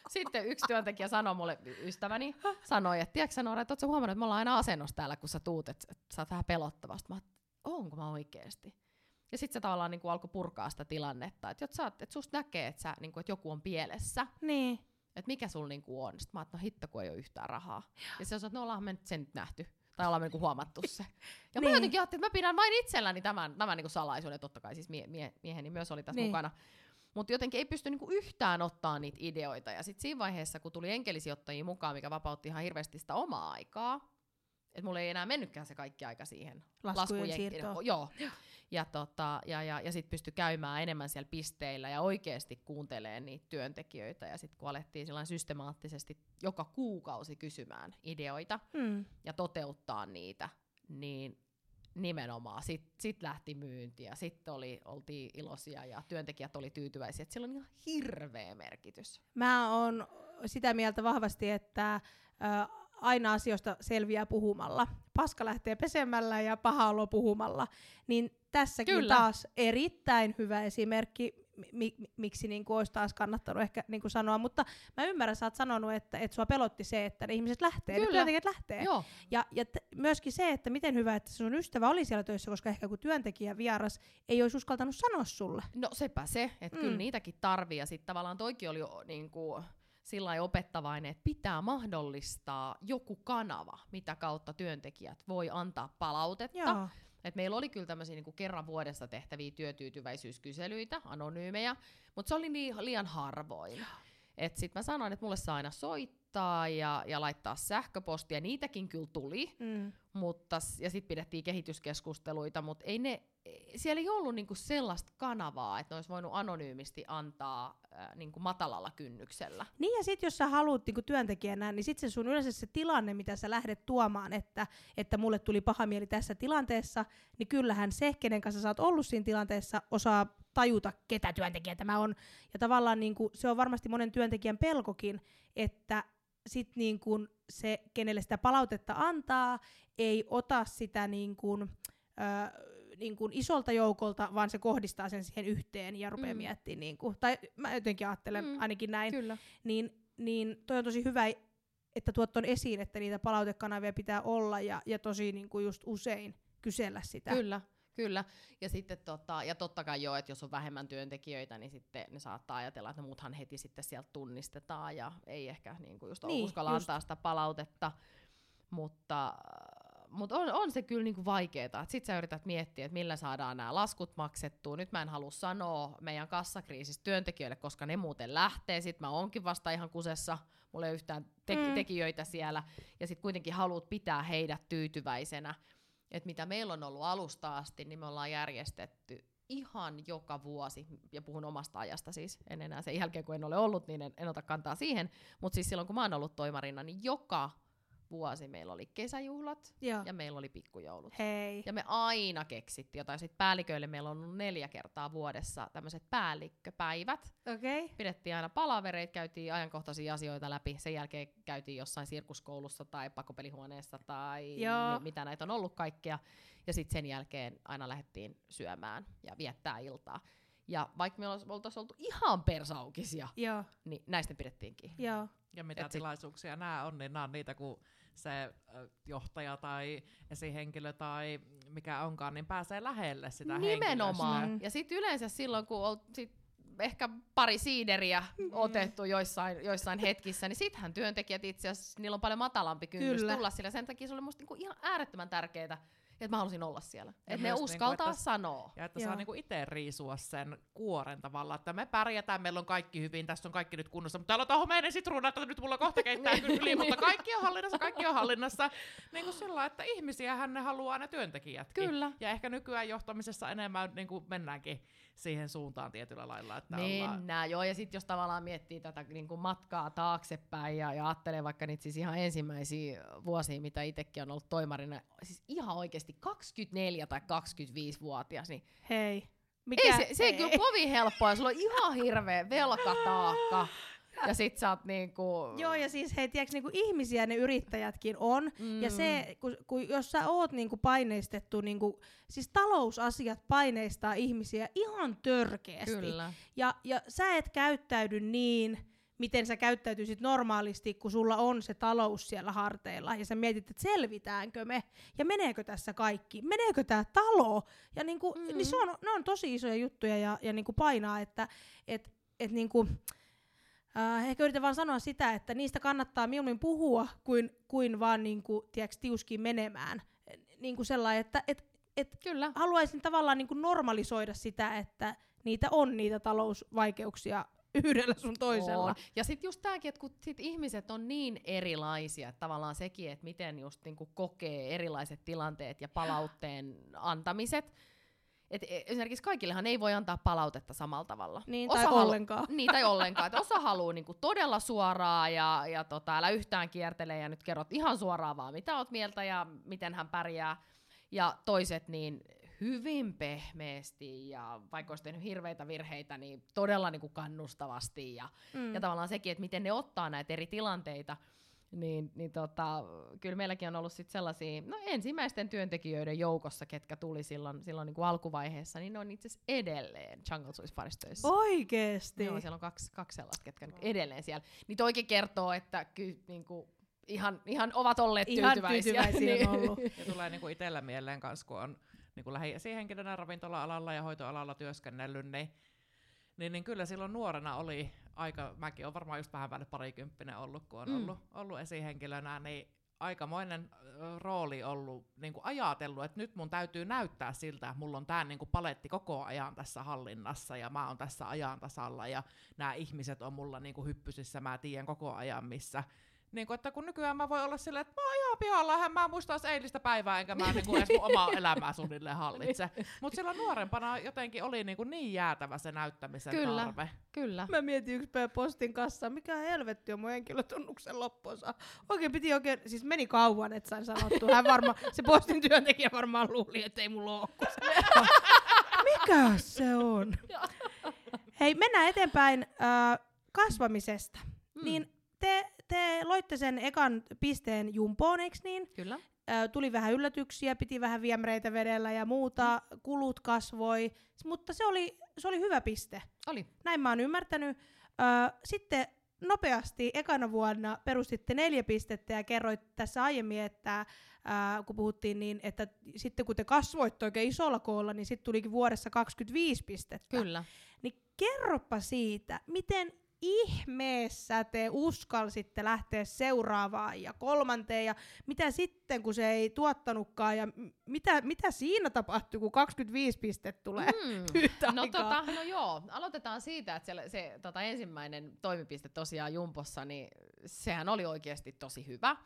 Sitten yksi työntekijä sanoi mulle, ystäväni, sanoi, että tiedätkö Noora, että ootko sä huomannut, että me ollaan aina asennossa täällä, kun sä tuut, että sä oot vähän pelottavasti. Mä oon, onko mä oikeesti? Ja sitten se tavallaan niin alkoi purkaa sitä tilannetta, että susta näkee, että, sä, niin kuin, että joku on pielessä. Niin. Että mikä sulla niinku on? Sitten mä ajattelin, no hitto, kun ei ole yhtään rahaa. Ja se on, että no ollaan me nyt sen nyt nähty. Tai ollaan me niinku huomattu se. Ja niin. Mä jotenkin ajattelin, että mä pidän vain itselläni tämän niinku salaisuuden. Totta kai siis mieheni myös oli tässä niin mukana. Mutta jotenkin ei pysty niinku yhtään ottaa niitä ideoita. Ja sitten siinä vaiheessa, kun tuli enkelisijoittajia mukaan, mikä vapautti ihan hirveästi sitä omaa aikaa. Että mulla ei enää mennytkään se kaikki aika siihen. Laskujen siirtoon. Joo. Ja sitten pystyi käymään enemmän siellä pisteillä ja oikeasti kuuntelemaan niitä työntekijöitä. Ja sitten kun alettiin systemaattisesti joka kuukausi kysymään ideoita ja toteuttaa niitä, niin nimenomaan sit lähti myynti ja sitten oltiin iloisia ja työntekijät oli tyytyväisiä. Et sillä on ihan hirveä merkitys. Mä oon sitä mieltä vahvasti, että aina asioista selviää puhumalla. Paska lähtee pesemällä ja paha olo puhumalla. Niin tässäkin Kyllä. taas erittäin hyvä esimerkki miksi niin kuin olisi taas kannattanut ehkä niin kuin sanoa, mutta mä ymmärrän, sä oot sanonut, että sua pelotti se, että ne ihmiset lähtee, kyllä. Ne työntekijät lähtee. Joo. Ja myöskin se, että miten hyvä, että sun ystävä oli siellä töissä, koska ehkä kun työntekijä vieras ei olisi uskaltanut sanoa sulle. No sepä se, että kyllä niitäkin tarvii, ja sitten tavallaan toikin oli jo niin kuin sillain opettavainen, että pitää mahdollistaa joku kanava, mitä kautta työntekijät voi antaa palautetta. Joo. Et meillä oli kyllä tämmöisiä niinku kerran vuodessa tehtäviä työtyytyväisyyskyselyitä, anonyymejä, mutta se oli liian harvoin. Sitten mä sanoin, että mulle saa aina soittaa ja laittaa sähköpostia, niitäkin kyllä tuli, ja sitten pidettiin kehityskeskusteluita, mutta siellä ei ollut niinku sellaista kanavaa, että ne olisi voinut anonyymisti antaa niinku matalalla kynnyksellä. Niin, ja sitten jos sä haluat niinku työntekijänä, niin sitten se sun yleensä se tilanne, mitä sä lähdet tuomaan, että mulle tuli paha mieli tässä tilanteessa, niin kyllähän se, kenen kanssa sä oot ollut siinä tilanteessa, osaa tajuta, ketä työntekijä tämä on. Ja tavallaan niinku, se on varmasti monen työntekijän pelkokin, että sit niinku se, kenelle sitä palautetta antaa, ei ota sitä niinku, niin kuin isolta joukolta, vaan se kohdistaa sen siihen yhteen ja rupeaa miettimään, niin kuin, tai mä jotenkin ajattelen ainakin näin, niin toi on tosi hyvä, että tuot ton esiin, että niitä palautekanavia pitää olla ja tosi niin kuin just usein kysellä sitä. Kyllä. Ja sitten ja totta kai joo, että jos on vähemmän työntekijöitä, niin sitten ne saattaa ajatella, että muuthan heti sitten sieltä tunnistetaan ja ei ehkä niin kuin just uskalla antaa sitä palautetta, mutta on se kyllä niinku vaikeeta. Sitten sä yrität miettiä, että millä saadaan nämä laskut maksettua. Nyt mä en halua sanoa meidän kassakriisistä työntekijöille, koska ne muuten lähtee. Sitten mä oonkin vasta ihan kusessa. Mulla ei ole yhtään tekijöitä siellä. Ja sitten kuitenkin haluat pitää heidät tyytyväisenä. Et mitä meillä on ollut alusta asti, niin me ollaan järjestetty ihan joka vuosi, ja puhun omasta ajasta siis, en enää sen jälkeen kun en ole ollut, niin en ota kantaa siihen. Mutta siis silloin kun mä oon ollut toimarina, niin joka vuosi meillä oli kesäjuhlat ja meillä oli pikkujoulut. Hei. Ja me aina keksittiin jotain. Sitten päälliköille meillä on ollut 4 kertaa vuodessa tämmöiset päällikköpäivät. Okay. Pidettiin aina palavereita, käytiin ajankohtaisia asioita läpi. Sen jälkeen käytiin jossain sirkuskoulussa tai pakopelihuoneessa tai mitä näitä on ollut kaikkea. Ja sitten sen jälkeen aina lähdettiin syömään ja viettää iltaa. Ja vaikka me oltaisiin oltu ihan persaukisia, niin näistä pidettiinkin. Ja mitä tilaisuuksia nämä on, niin nämä on niitä, kun se johtaja tai esihenkilö tai mikä onkaan, niin pääsee lähelle sitä nimenomaan henkilöstä. Ja sitten yleensä silloin, kun on ehkä pari siideriä otettu joissain hetkissä, niin sittenhän työntekijät itse asiassa, niillä on paljon matalampi kynnys tulla sillä. Sen takia se oli musta niinku ihan äärettömän tärkeää, että mä halusin olla siellä. Että ne uskaltaa niinku, sanoa. Ja että saa niinku itse riisua sen kuoren tavallaan, että me pärjätään, meillä on kaikki hyvin, tässä on kaikki nyt kunnossa, mutta täällä on tohomeinen sitruuna, että nyt mulla kohta keittää yli, mutta kaikki on hallinnassa. Niin kuin sillä, että ihmisiähän ne haluaa ne työntekijätkin. Kyllä. Ja ehkä nykyään johtamisessa enemmän niin kuin mennäänkin siihen suuntaan tietyllä lailla. Että mennään, ja sitten jos tavallaan miettii tätä niin kuin matkaa taaksepäin ja ajattelee vaikka niitä siis ihan ensimmäisiä vuosia, mitä itsekin on ollut toimarina, siis ihan oikeasti 24 tai 25-vuotias, niin hei. Se ei kyllä kovin helppoa, sulla on ihan hirveä velkataakka. Ja sit sä oot niinku joo, ja siis hei, tiiäks, niinku ihmisiä ne yrittäjätkin on, ja se, kun jos sä oot niinku paineistettu, niinku, siis talousasiat paineistaa ihmisiä ihan törkeästi. Kyllä. Ja sä et käyttäydy niin, miten sä käyttäytyisit normaalisti, kun sulla on se talous siellä harteilla, ja sä mietit, että selvitäänkö me, ja meneekö tässä kaikki, meneekö tää talo, ja niinku, niin ne on tosi isoja juttuja, ja niinku painaa, että niinku ehkä yritän vaan sanoa sitä, että niistä kannattaa mieluummin puhua kuin vaan niinku, tiiäks, tiuskiin menemään. Niinku sellainen, että kyllä. Haluaisin tavallaan niinku normalisoida sitä, että niitä on niitä talousvaikeuksia yhdellä sun toisella. On. Ja sit just tääkin, että kun sit ihmiset on niin erilaisia, että tavallaan sekin, että miten just niinku kokee erilaiset tilanteet ja palautteen antamiset. Et esimerkiksi kaikillehan ei voi antaa palautetta samalla tavalla. Niin, tai ollenkaan. Osa haluaa niinku todella suoraa ja älä yhtään kiertele ja nyt kerrot ihan suoraan vaan mitä oot mieltä ja miten hän pärjää. Ja toiset niin hyvin pehmeästi ja vaikka olisi tehnyt hirveitä virheitä, niin todella niinku kannustavasti. Ja tavallaan sekin, että miten ne ottaa näitä eri tilanteita. Kyllä meilläkin on ollut sit sellaisia, ensimmäisten työntekijöiden joukossa, ketkä tuli silloin niin kuin alkuvaiheessa, niin ne on itse asiassa edelleen Jungle Juice Barissa töissä. Oikeesti? Joo, siellä on kaksi sellaista, ketkä edelleen siellä. Niin oikein kertoo, että niinku ihan ovat olleet tyytyväisiä. Ihan tyytyväisiä on ollut. Ja tulee niinku itsellä mieleen kanssa, kun on niinku lähihenkilönä ravintola-alalla ja hoitoalalla työskennellyt, niin kyllä silloin nuorena oli aika, mäkin olen varmaan just vähän päälle parikymppinen ollut, kun on ollut esihenkilönä, niin aikamoinen rooli ollut niin kuin ajatellut, että nyt mun täytyy näyttää siltä, että mulla on tää niin kuin paletti koko ajan tässä hallinnassa ja mä oon tässä ajan tasalla ja nämä ihmiset on mulla niin kuin hyppysissä, mä tiedän koko ajan missä. Niin kuin, että kun nykyään mä voin olla silleen, että mä oon ihan pihallahan, mä muistan eilistä päivää, enkä mä niinku edes mun omaa elämää suunnilleen hallitse. Mut silloin nuorempana jotenkin oli niin jäätävä se näyttämisen tarve. Kyllä. Mä mietin yksi päivä postin kassaan, mikä helvetti on mun henkilötunnuksen loppuosa. Oikein, siis meni kauan, et sain sanottua. Se postin työntekijä varmaan luuli, et ei mulla oo. Mikä se on? Hei, mennään eteenpäin kasvamisesta. Niin te loitte sen ekan pisteen Jumboon, eiks niin? Kyllä. Tuli vähän yllätyksiä, piti vähän viemäreitä vedellä ja muuta, kulut kasvoi, mutta se oli hyvä piste. Oli. Näin mä oon ymmärtänyt. Sitten nopeasti ekana vuonna perustitte 4 pistettä ja kerroit tässä aiemmin, että kun puhuttiin niin, että sitten kun te kasvoitte oikein isolla koolla, niin sitten tulikin vuodessa 25 pistettä. Kyllä. Niin kerropa siitä, miten ihmeessä te uskalsitte lähteä seuraavaan ja kolmanteen ja mitä sitten, kun se ei tuottanutkaan ja mitä siinä tapahtui, kun 25 pistettä tulee yhtä aikaa? Aloitetaan siitä, että se ensimmäinen toimipiste tosiaan Jumbossa, niin sehän oli oikeasti tosi hyvä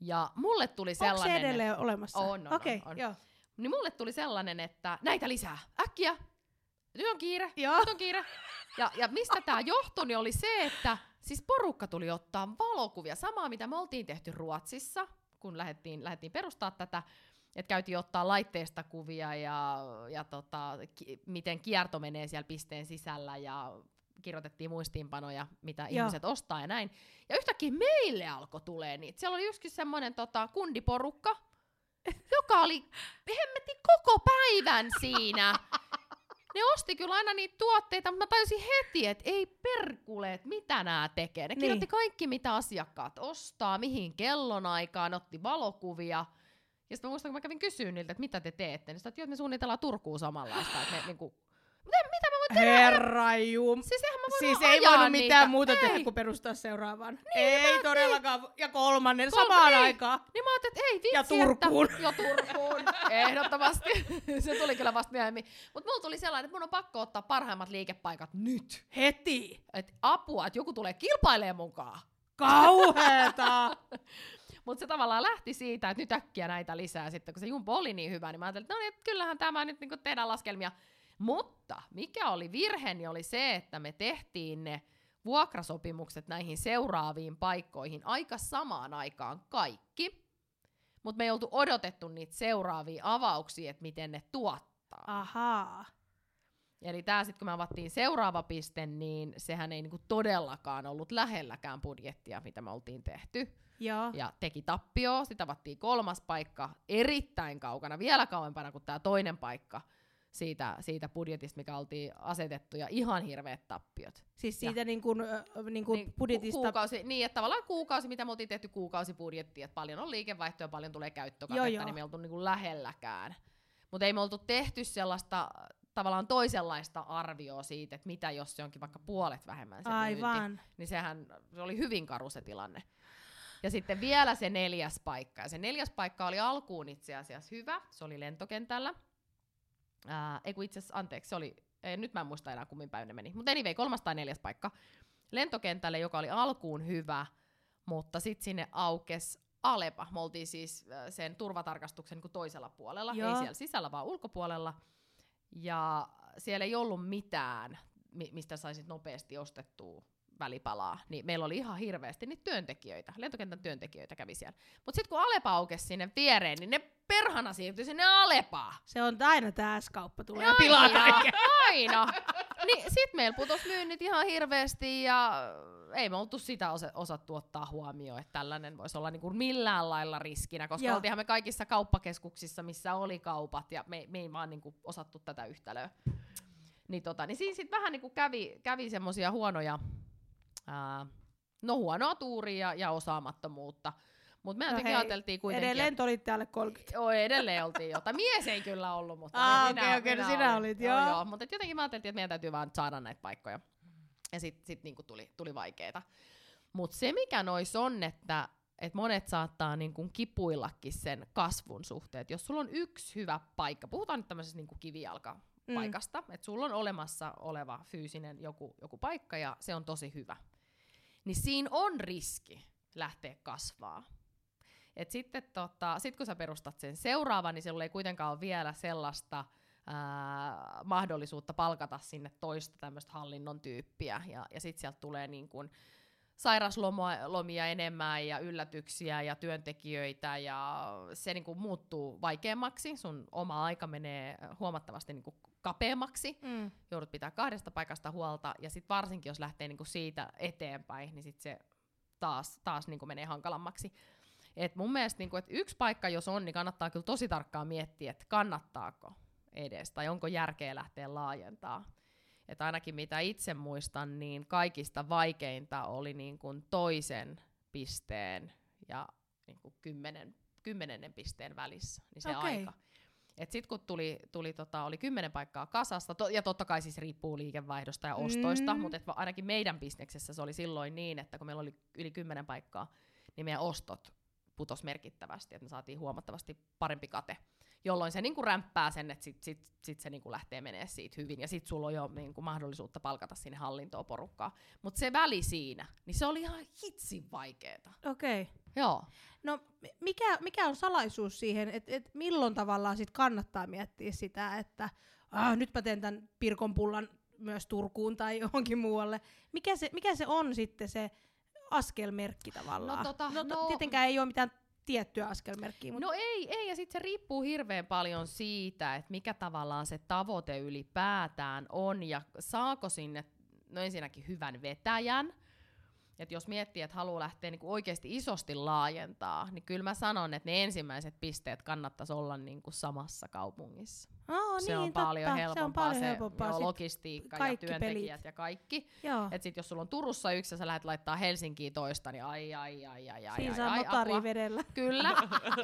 ja mulle tuli sellainen... Onko se edelleen olemassa? On. Joo. Niin mulle tuli sellainen, että näitä lisää, äkkiä, nyt on kiire. Ja mistä tää johtui, niin oli se, että siis porukka tuli ottaa valokuvia. Samaa, mitä me oltiin tehty Ruotsissa, kun lähdettiin perustaa tätä, että käytiin ottaa laitteesta kuvia ja miten kierto menee siellä pisteen sisällä ja kirjoitettiin muistiinpanoja, mitä ihmiset ostaa ja näin. Ja yhtäkkiä meille alkoi tulee niitä. Siellä oli justkin semmoinen kundiporukka, joka oli hemmetti koko päivän siinä. Ne osti kyllä aina niitä tuotteita, mutta mä tajusin heti, että ei perkuleet, mitä nää tekee. Ne kirjoitti kaikki, mitä asiakkaat ostaa, mihin kellonaikaan, otti valokuvia. Ja sitten mä muistan, kun mä kävin kysyyn niiltä, että mitä te teette, niin sitä, että me suunnitellaan Turkuun samanlaista. Mitä mä voin tehdä? Herranjum. Siis ei voinut mitään muuta tehdä kuin perustaa seuraavaan. Ei todellakaan. Ja kolmannen samaan aikaan. Niin mä ajattelin, että ei vitsi. Ja Turkuun. Turkuun. Ehdottomasti. Se tuli kyllä vasta myöhemmin. Mutta mulla tuli sellainen, että mun on pakko ottaa parhaimmat liikepaikat nyt. Heti. Et apua, että joku tulee kilpailemaan mukaan. Kauheeta. Mutta se tavallaan lähti siitä, että nyt äkkiä näitä lisää. Sitten kun se Jumbo oli niin hyvä, niin mä ajattelin, että kyllähän tämä nyt niinku tehdään laskelmia. Mutta mikä oli virhe, niin oli se, että me tehtiin ne vuokrasopimukset näihin seuraaviin paikkoihin aika samaan aikaan kaikki, mutta me ei oltu odotettu niitä seuraavia avauksia, että miten ne tuottaa. Ahaa. Eli tää sitten, kun me avattiin seuraava piste, niin sehän ei niinku todellakaan ollut lähelläkään budjettia, mitä me oltiin tehty. Joo. Ja teki tappioa, sitten avattiin 3. paikka erittäin kaukana, vielä kauempana kuin tämä 2. paikka. Siitä budjetista, mikä oltiin asetettu, ja ihan hirveät tappiot. Siis siitä niin kuin budjetista... Kuukausi, niin, että tavallaan kuukausi, mitä me oltiin tehty kuukausibudjettiin, että paljon on liikevaihtoa, paljon tulee käyttökatetta, niin me ei oltu niin lähelläkään. Mutta ei me oltu tehty sellaista tavallaan toisenlaista arvioa siitä, että mitä jos se onkin vaikka puolet vähemmän se myynti, niin se oli hyvin karu se tilanne. Ja sitten vielä se 4. paikka. Ja se 4. paikka oli alkuun itse asiassa hyvä, se oli lentokentällä. Nyt mä en muista enää kummin päin ne meni, mutta anyway, 3. tai 4. paikka lentokentälle, joka oli alkuun hyvä, mutta sitten sinne aukesi Alepa. Me oltiin siis sen turvatarkastuksen niin kuin toisella puolella, Ei siellä sisällä vaan ulkopuolella, ja siellä ei ollut mitään, mistä saisit nopeasti ostettua välipalaa, niin meillä oli ihan hirveästi niitä työntekijöitä, lentokentän työntekijöitä kävi siellä. Mut sit kun Alepa aukesi sinne viereen, niin ne perhana siirtyi sinne Alepaan. Se on aina tää S-kauppa tulee ja pilaa kaiken. Aina! Niin sit meillä putosi myynnit ihan hirveästi ja ei me oltu sitä osattu ottaa huomioon, että tällainen voisi olla niin kuin millään lailla riskinä, koska joo, oltiinhan me kaikissa kauppakeskuksissa, missä oli kaupat, ja me ei vaan niin kuin osattu tätä yhtälöä. Niin, niin siinä sitten vähän niin kuin kävi semmoisia huonoja, huonoa tuuria ja osaamattomuutta. Mutta me ajateltiin kuitenkin... Edelleen olitte alle 30. Joo, edelleen oltiin jotain. Mies ei kyllä ollut, mutta minä olit. Joo. Mutta jotenkin me ajateltiin, että meidän täytyy vaan saada näitä paikkoja. Ja sit niinku tuli vaikeeta. Mutta se mikä nois on, että et monet saattaa niinku kipuillakin sen kasvun suhteen. Et jos sulla on yksi hyvä paikka, puhutaan nyt tämmöisestä niinku kivijalkapaikasta, että sulla on olemassa oleva fyysinen joku paikka ja se on tosi hyvä. Niin siinä on riski lähteä kasvaa. Et sitten sit kun sä perustat sen seuraavan, niin sulla ei kuitenkaan ole vielä sellaista mahdollisuutta palkata sinne toista tämmöistä hallinnon tyyppiä. Ja sitten sieltä tulee niin kun sairaslomia enemmän ja yllätyksiä ja työntekijöitä ja se niin kun muuttuu vaikeammaksi. Sun oma aika menee huomattavasti niin kun kapeammaksi. Mm. Joudut pitää kahdesta paikasta huolta ja sitten varsinkin jos lähtee niin kun siitä eteenpäin, niin sitten se taas niin kun menee hankalammaksi. Et mun mielestä niin kun, et yksi paikka jos on, niin kannattaa kyllä tosi tarkkaan miettiä, että kannattaako edes, tai onko järkeä lähteä laajentaa. Et ainakin mitä itse muistan, niin kaikista vaikeinta oli niin kuin toisen pisteen ja niin kuin kymmenennen pisteen välissä, niin se aika. Et sit kun oli 10 paikkaa kasassa, ja totta kai siis riippuu liikevaihdosta ja ostoista, mutta ainakin meidän bisneksessä se oli silloin niin, että kun meillä oli yli 10 paikkaa, niin meidän ostot putosi merkittävästi, että me saatiin huomattavasti parempi kate. Jolloin se niinku rämppää sen, että sit se niinku lähtee menee siitä hyvin ja sit sulla on jo niinku mahdollisuutta palkata sinne hallintoon porukkaa. Mut se väli siinä, niin se oli ihan hitsin vaikeeta. Okei. Joo. No mikä on salaisuus siihen, että milloin tavallaan sit kannattaa miettiä sitä, että nyt mä teen tän pirkonpullan myös Turkuun tai johonkin muualle. Mikä se on sitten se askelmerkki tavallaan? No, tietenkään ei oo mitään tiettyä askelmerkkiä. No ei, ja sitten se riippuu hirveän paljon siitä, että mikä tavallaan se tavoite ylipäätään on, ja saako sinne ensinnäkin hyvän vetäjän. Et jos miettii, että haluaa lähteä niinku oikeasti isosti laajentaa, niin kyllä mä sanon, että ne ensimmäiset pisteet kannattaisi olla niinku samassa kaupungissa. Se on paljon helpompaa. Joo, logistiikka ja työntekijät pelit ja kaikki. Että sit jos sulla on Turussa yksi ja sä lähdet laittaa Helsinkiin toista, niin ai. Siinä saa notari vedellä. Kyllä.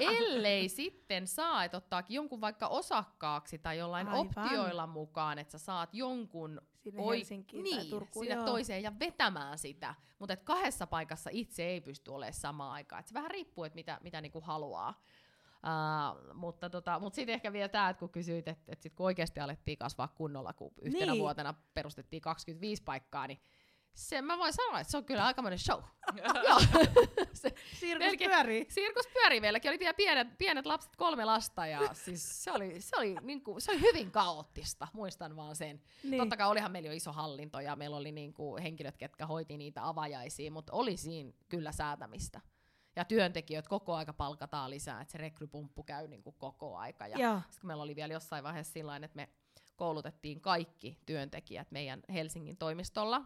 Ellei sitten saa, että ottaakin jonkun vaikka osakkaaksi tai jollain optioilla mukaan, että sä saat jonkun sinne Helsinkiin tai Turkuun, sinne toiseen ja vetämään sitä. Mutta et 2 paikassa itse ei pysty olemaan samaan aikaan. Et se vähän riippuu, että mitä niinku haluaa. Mutta sitten ehkä vielä tämä, että kun kysyit, että et kun oikeasti alettiin kasvaa kunnolla, kun yhtenä vuotena perustettiin 25 paikkaa, niin sen mä voin sanoa, että se on kyllä aikamoinen show. Sirkus pyörii. Meilläkin oli vielä pienet lapset, 3 lasta, ja siis se oli hyvin kaoottista, muistan vaan sen. Niin. Totta kai olihan meillä jo iso hallinto, ja meillä oli niinku henkilöt, ketkä hoiti niitä avajaisia, mutta oli siinä kyllä säätämistä. Ja työntekijöitä koko aika palkataan lisää, että se rekrypumppu käy niin kuin koko aika. Ja sit meillä oli vielä jossain vaiheessa sillain, että me koulutettiin kaikki työntekijät meidän Helsingin toimistolla.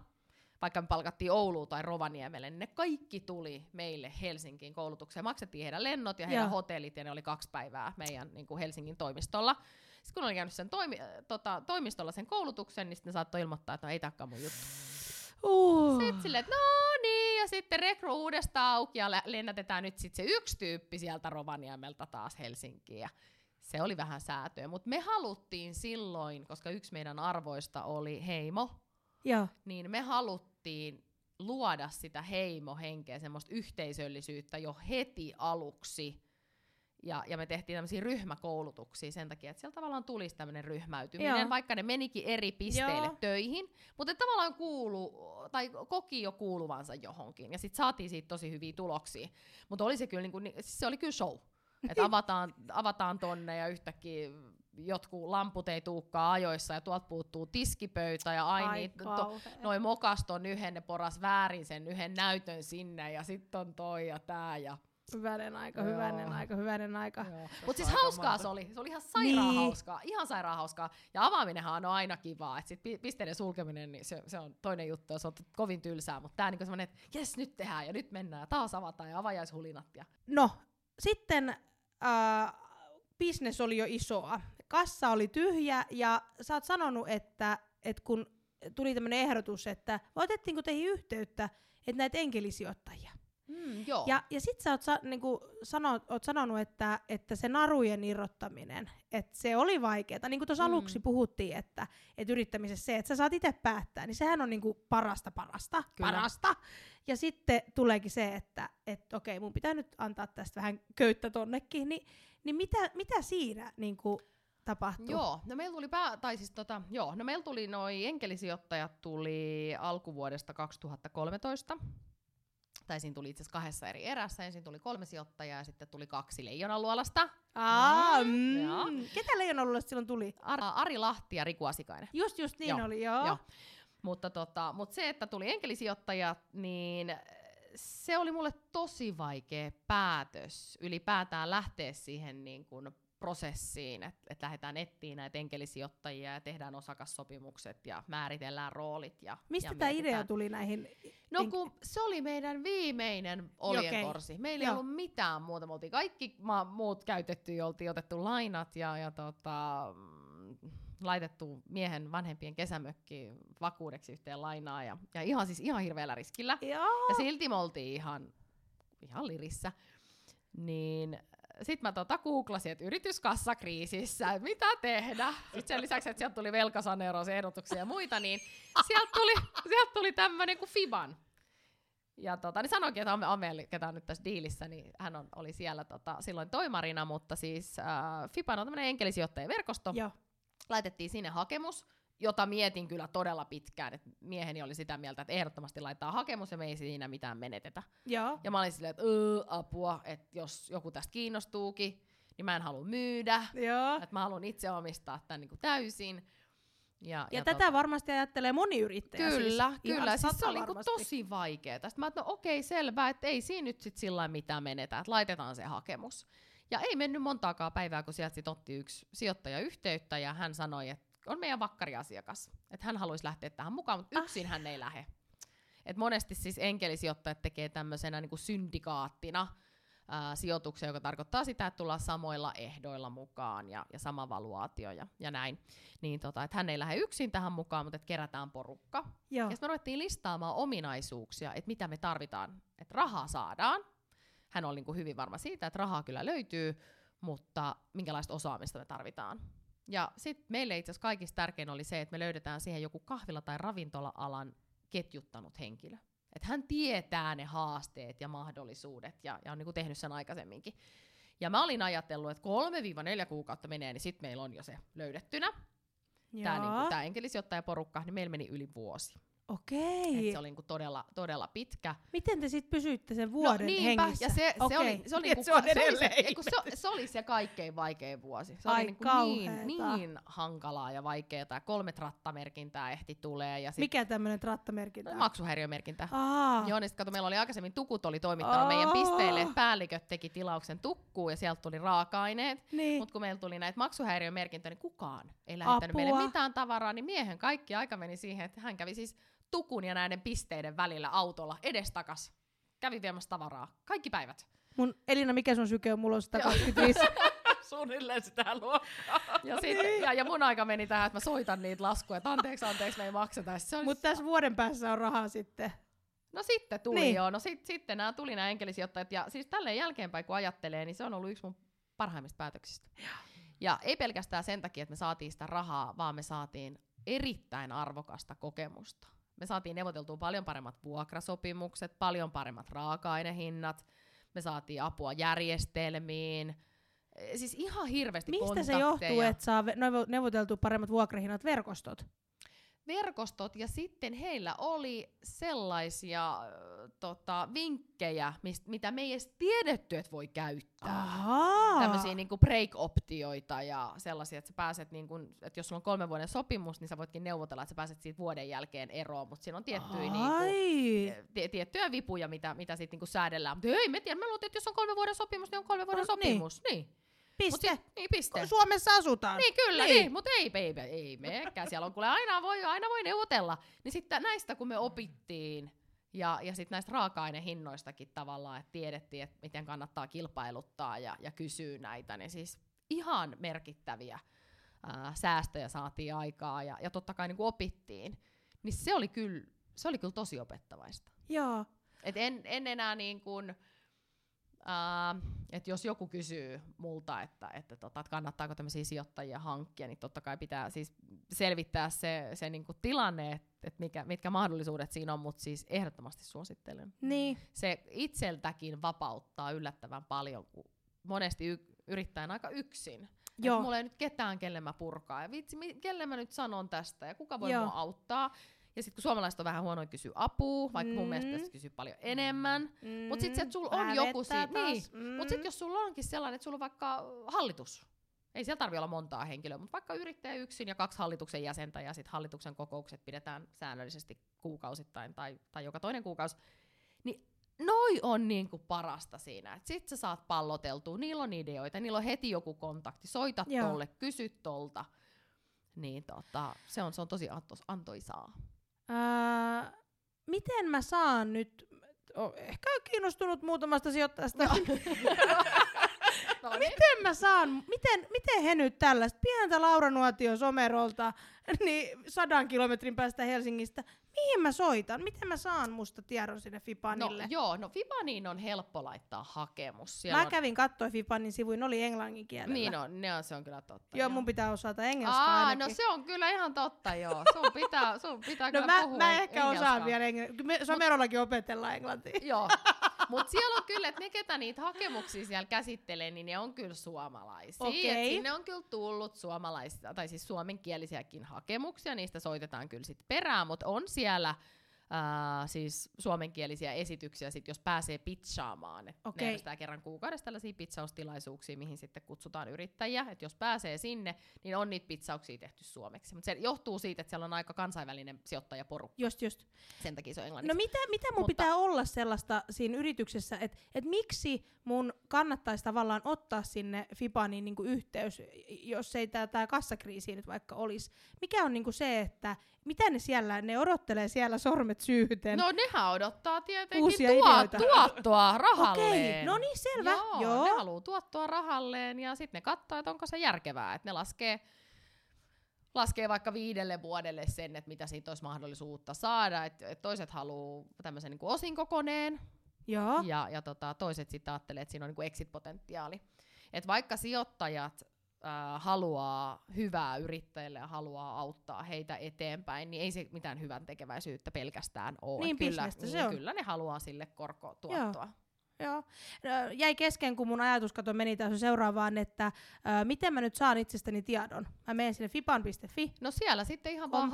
Vaikka me palkattiin Ouluun tai Rovaniemelle, niin ne kaikki tuli meille Helsinkiin koulutukseen. Maksettiin heidän lennot ja heidän hotellit, ja ne oli 2 päivää meidän niin kuin Helsingin toimistolla. Sitten kun oli käynyt sen toimistolla sen koulutuksen, niin sitten ne saattoi ilmoittaa, että no, ei tääkään mun juttu. Sitten silleen, että no niin, ja sitten rekru uudestaan auki ja lennätetään nyt sit se yksi tyyppi sieltä Rovaniemeltä taas Helsinkiin. Ja se oli vähän säätöä, mutta me haluttiin silloin, koska yksi meidän arvoista oli heimo, niin me haluttiin luoda sitä heimohenkeä, semmoista yhteisöllisyyttä jo heti aluksi. Ja me tehtiin tämmöisiä ryhmäkoulutuksia sen takia, että siellä tavallaan tulisi tämmöinen ryhmäytyminen, vaikka ne menikin eri pisteille töihin, mutta tavallaan koki jo kuuluvansa johonkin, ja sitten saatiin siitä tosi hyviä tuloksia. Mutta oli se kyllä niinku, se oli kyllä show, että avataan tonne ja yhtäkkiä jotkut lamput ei tulekaan ajoissa ja tuolta puuttuu tiskipöytä ja noin mokaston yhden, ne poras väärin sen yhden näytön sinne ja sitten on toi ja tää ja... hyvänen aika. Mutta siis hauskaa se oli. Se oli ihan sairaan hauskaa. Ihan sairaan hauskaa. Ja avaaminenhan on aina kivaa. Et sit pisteiden sulkeminen, niin se on toinen juttu. Se on kovin tylsää, mutta tää on niinku semmonen, että jes nyt tehdään ja nyt mennään. Taas avataan ja avajaishulinat. Ja... No, sitten business oli jo isoa. Kassa oli tyhjä ja sä oot sanonut, että kun tuli tämmönen ehdotus, että otettiinko teihin yhteyttä, että näitä enkelisijoittajia. Joo. Ja sit sä oot, oot sanonut, että se narujen irrottaminen, että se oli vaikeeta. Niin kuin tuossa aluksi puhuttiin, että yrittämisessä se, että sä saat itse päättää, niin sehän on niinku parasta. Ja sitten tuleekin se, että okei, mun pitää nyt antaa tästä vähän köyttä tonnekin, niin mitä siinä niinku... Tapahtuu. Joo, no meillä tuli noi enkelisijoittajat tuli alkuvuodesta 2013. Tai siinä tuli itse asiassa 2 eri erässä. Ensin tuli 3 sijoittajaa ja sitten tuli 2 leijonaluolasta. Ketä leijonaluolasta silloin tuli? Ari Lahti ja Riku Asikainen. Just niin joo. Oli, joo. Mutta se, että tuli enkelisijoittajat, niin se oli mulle tosi vaikea päätös ylipäätään lähteä siihen niin kuin prosessiin, että lähdetään etsiä näitä enkelisijoittajia ja tehdään osakassopimukset ja määritellään roolit. Mistä tämä idea tuli näihin? No kun se oli meidän viimeinen oljenkorsi. Meillä ei ollut mitään muuta. Me oltiin kaikki muut käytetty, oltiin otettu lainat ja laitettu miehen vanhempien kesämökkiin vakuudeksi yhteen lainaa ja ihan siis ihan hirveällä riskillä. Joo. Ja silti me oltiin ihan lirissä. Niin... Sitten mä googlasin, että yrityskassakriisissä, mitä tehdä? Sitten sen lisäksi, että sieltä tuli velkasaneerausehdotuksia ja muita, niin sieltä tuli tämmöinen kuin FIBAN. Ja niin sanoikin, että Ameli, ketä on nyt tässä diilissä, niin hän oli siellä silloin toimarina, mutta siis FIBAN on tämmöinen enkelisijoittajaverkosto. Joo. Laitettiin sinne hakemus, jota mietin kyllä todella pitkään. Et mieheni oli sitä mieltä, että ehdottomasti laittaa hakemus ja me ei siinä mitään menetetä. Joo. Ja mä olin silleen, että apua, että jos joku tästä kiinnostuukin, niin mä en halua myydä. Että mä haluan itse omistaa tämän niinku täysin. Ja tätä varmasti ajattelee moni yrittäjä. Kyllä. Siis se oli niinku tosi vaikeaa. Sitten mä ajattelin, okei, selvä, että ei siinä nyt sit sillä lailla mitään menetä, että laitetaan se hakemus. Ja ei mennyt montaakaan päivää, kun sieltä sit otti yksi sijoittaja yhteyttä ja hän sanoi, että on meidän vakkariasiakas, että hän haluaisi lähteä tähän mukaan, mutta yksin hän ei lähde. Et monesti siis enkelisijoittajat tekee tämmöisenä niin kuin syndikaattina sijoituksen, joka tarkoittaa sitä, että tullaan samoilla ehdoilla mukaan ja sama valuaatio ja näin. Niin että hän ei lähde yksin tähän mukaan, mutta että kerätään porukka. Joo. Ja sitten me ruvettiin listaamaan ominaisuuksia, että mitä me tarvitaan, että rahaa saadaan. Hän oli niin kuin hyvin varma siitä, että rahaa kyllä löytyy, mutta minkälaista osaamista me tarvitaan. Ja sitten meille itse asiassa kaikista tärkein oli se, että me löydetään siihen joku kahvila- tai ravintola-alan ketjuttanut henkilö. Että hän tietää ne haasteet ja mahdollisuudet ja on niinku tehnyt sen aikaisemminkin. Ja mä olin ajatellut, että 3-4 kuukautta menee, niin sitten meillä on jo se löydettynä. Tämä enkelisijoittajaporukka, niin meillä meni yli vuosi. Okei. Et se oli niinku todella pitkä. Miten te sitten pysyitte sen vuoden hengissä? Ja se oli se kaikkein vaikein vuosi. Se oli niinku niin hankalaa ja vaikeaa. 3 trattamerkintää ehti tulee. Ja sit, mikä tämmöinen trattamerkintä? No, maksuhäiriömerkintä. Joo, niin sit kato, meillä oli aikaisemmin tukut oli toimittanut meidän pisteille. Päälliköt teki tilauksen tukkuun ja sieltä tuli raaka-aineet. Niin. Mutta kun meillä tuli näitä maksuhäiriömerkintöjä, niin kukaan ei lähettänyt meille mitään tavaraa. Niin miehen kaikki aika meni siihen, että hän kävi siis tukun ja näiden pisteiden välillä autolla edestakas. Kävi viemässä tavaraa. Kaikki päivät. Mun Elina, mikä sun syke on? Mulla on 125. Suunnilleen sitä luokkaa. Ja mun aika meni tähän, että mä soitan niitä laskuja. Että anteeksi, me ei makseta. Mutta tässä vuoden päässä on rahaa sitten. No sitten tuli niin. Joo. No sitten nämä enkelisijoittajat. Ja siis tälleen jälkeenpäin kun ajattelee, niin se on ollut yksi mun parhaimmista päätöksistä. Ja ei pelkästään sen takia, että me saatiin sitä rahaa, vaan me saatiin erittäin arvokasta kokemusta. Me saatiin neuvoteltua paljon paremmat vuokrasopimukset, paljon paremmat raaka-ainehinnat, me saatiin apua järjestelmiin, siis ihan hirveästi kontakteja. Mistä se johtuu, että saa neuvoteltua paremmat vuokrahinnat verkostot? verkostot, ja sitten heillä oli sellaisia vinkkejä, mitä me ei edes tiedetty, että voi käyttää. Ahaa. Tämmöisiä niinku break-optioita ja sellaisia, että sä pääset, niinku, että jos sulla on 3 vuoden sopimus, niin sä voitkin neuvotella, että sä pääset siitä vuoden jälkeen eroon, mutta siinä on tiettyjä vipuja, mitä siitä niinku säädellään. Mutta ei, me tiedä, me luultiin, että jos on 3 vuoden sopimus, niin on 3 vuoden sopimus. Niin. Piste. Piste. Suomessa asutaan. Niin kyllä, niin, mutta ei meekään. Siellä on kuule, aina voi neuvotella. Niin sitten näistä kun me opittiin ja sitten näistä raaka-ainehinnoistakin tavallaan, että tiedettiin, että miten kannattaa kilpailuttaa ja kysyä näitä, niin siis ihan merkittäviä säästöjä saatiin aikaa ja totta kai niin kun opittiin. Niin se oli kyllä tosi opettavaista. Joo. Et en enää niin kuin... että jos joku kysyy multa, että kannattaako tämmöisiä sijoittajia hankkia, niin totta kai pitää siis selvittää se niinku tilanne, että mitkä mahdollisuudet siinä on, mutta siis ehdottomasti suosittelen. Niin. Se itseltäkin vapauttaa yllättävän paljon, kun monesti yrittäen aika yksin. Mulla ei nyt ketään, kelle mä purkaa, ja vitsi, kelle mä nyt sanon tästä, ja kuka voi mua auttaa. Ja sitten kun suomalaiset on vähän huonoin kysyä apua, vaikka mun mielestä tässä kysyy paljon enemmän. Mut sitten sulla on joku siitä. Niin. Mut sitten jos sulla onkin sellainen, että sulla on vaikka hallitus. Ei siellä tarvitse olla montaa henkilöä, mutta vaikka yrittäjä yksin ja 2 hallituksen jäsentä ja sitten hallituksen kokoukset pidetään säännöllisesti kuukausittain tai joka toinen kuukausi. Niin noi on niinku parasta siinä. Sitten sä saat palloteltua, niillä on ideoita, niillä on heti joku kontakti. Soita tolle, kysy tolta. Niin se on tosi antoisaa. Miten mä saan nyt, ehkä on kiinnostunut muutamasta sijoittajasta, miten mä saan, miten he nyt tällaista pientä Laura Nuotion somerolta, niin 100 kilometrin päästä Helsingistä, mihin mä soitan, miten mä saan musta tiedon sinne FIBANille? No FIBANiin on helppo laittaa hakemus. Siellä mä kävin kattoi FIBANin sivuin, oli englannin kielellä. Niin se on kyllä totta. Joo, mun pitää osata engelskaa ainakin. No se on kyllä ihan totta, joo. Sun pitää no, kyllä puhua engelskaa. No mä ehkä osaan vielä englantia. Somerollakin opetellaan englantia. Joo. Mut siellä on kyllä, että ne ketä niitä hakemuksia siellä käsittelee, niin ne on kyllä suomalaisia. Okay. Et sinne on kyllä tullut suomalaisia, tai siis suomenkielisiäkin hakemuksia, niistä soitetaan kyllä sit perään, mut on siellä siis suomenkielisiä esityksiä, sit jos pääsee pitchaamaan. Okay. Ne edustaa kerran kuukaudessa tällaisia pitsaustilaisuuksia, mihin sitten kutsutaan yrittäjiä. Et jos pääsee sinne, niin on niitä pitsauksia tehty suomeksi. Mutta se johtuu siitä, että siellä on aika kansainvälinen sijoittajaporukka. Just. Sen takia se on englanniksi. No mitä mun pitää olla sellaista siinä yrityksessä, että et miksi mun kannattaisi tavallaan ottaa sinne FIBANin niinku yhteys, jos ei tää kassakriisi nyt vaikka olisi? Mikä on niinku se, että mitä ne siellä, ne odottelee siellä sormet syyten? No nehän odottaa tietenkin tuottoa rahalleen. Okei, no niin selvä. Joo. Ne haluu tuottoa rahalleen ja sitten ne katsoo, että onko se järkevää. Et ne laskee vaikka 5 vuodelle sen, että mitä siitä olisi mahdollisuutta saada. Et toiset haluu tämmöisen niinku osinkokoneen. Joo. Ja toiset sitten ajattelee, että siinä on niinku exit-potentiaali. Et vaikka sijoittajat haluaa hyvää yrittäjille ja haluaa auttaa heitä eteenpäin, niin ei se mitään hyvän tekeväisyyttä pelkästään ole. Niin kyllä ne haluaa sille korkotuottoa. Joo. Jäi kesken, kun mun ajatuskato meni tässä seuraavaan, että miten mä nyt saan itsestäni tiedon? Mä menen sinne fiban.fi. No siellä sitten ihan vaan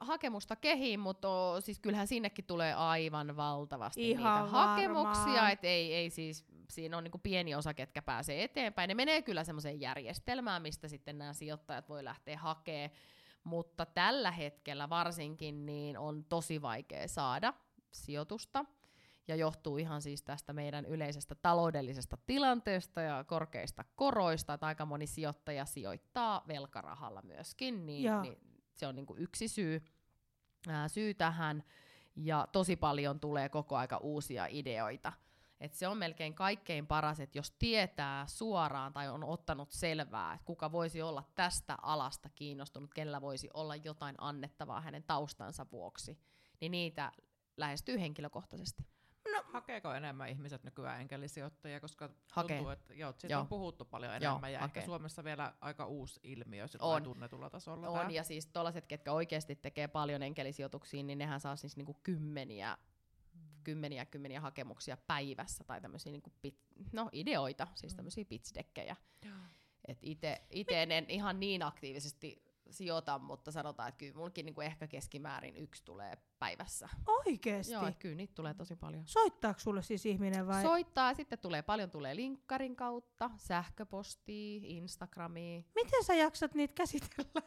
hakemusta kehiin, mutta siis kyllähän sinnekin tulee aivan valtavasti ihan niitä hakemuksia. Et ei siis, siinä on niinku pieni osa, ketkä pääsee eteenpäin. Ne menee kyllä semmoiseen järjestelmään, mistä sitten nämä sijoittajat voi lähteä hakemaan, mutta tällä hetkellä varsinkin niin on tosi vaikea saada sijoitusta. Ja johtuu ihan siis tästä meidän yleisestä taloudellisesta tilanteesta ja korkeista koroista, että aika moni sijoittaja sijoittaa velkarahalla myöskin, niin se on niinku yksi syy tähän, ja tosi paljon tulee koko aika uusia ideoita. Et se on melkein kaikkein paras, että jos tietää suoraan tai on ottanut selvää, että kuka voisi olla tästä alasta kiinnostunut, kenellä voisi olla jotain annettavaa hänen taustansa vuoksi, niin niitä lähestyy henkilökohtaisesti. No. Hakeeko enemmän ihmiset nykyään enkelisijoittajia, koska tuntuu, että siitä on puhuttu paljon enemmän ja ehkä Suomessa vielä aika uusi ilmiö on tunnetulla tasolla. On ja siis tollaiset, ketkä oikeasti tekee paljon enkelisijoituksia, niin nehän saa siis niinku kymmeniä hakemuksia päivässä tai tämmöisiä niinku ideoita, siis tämmöisiä pitch-dekkejä. Itse en ihan niin aktiivisesti sijoita, mutta sanotaan, että kyllä mullekin niinku ehkä keskimäärin 1 tulee päivässä. Oikeesti? Joo, kyllä niitä tulee tosi paljon. Soittaako sulle siis ihminen vai? Soittaa, sitten tulee paljon, tulee linkkarin kautta, sähköpostia, Instagramia. Miten sä jaksat niitä käsitellä?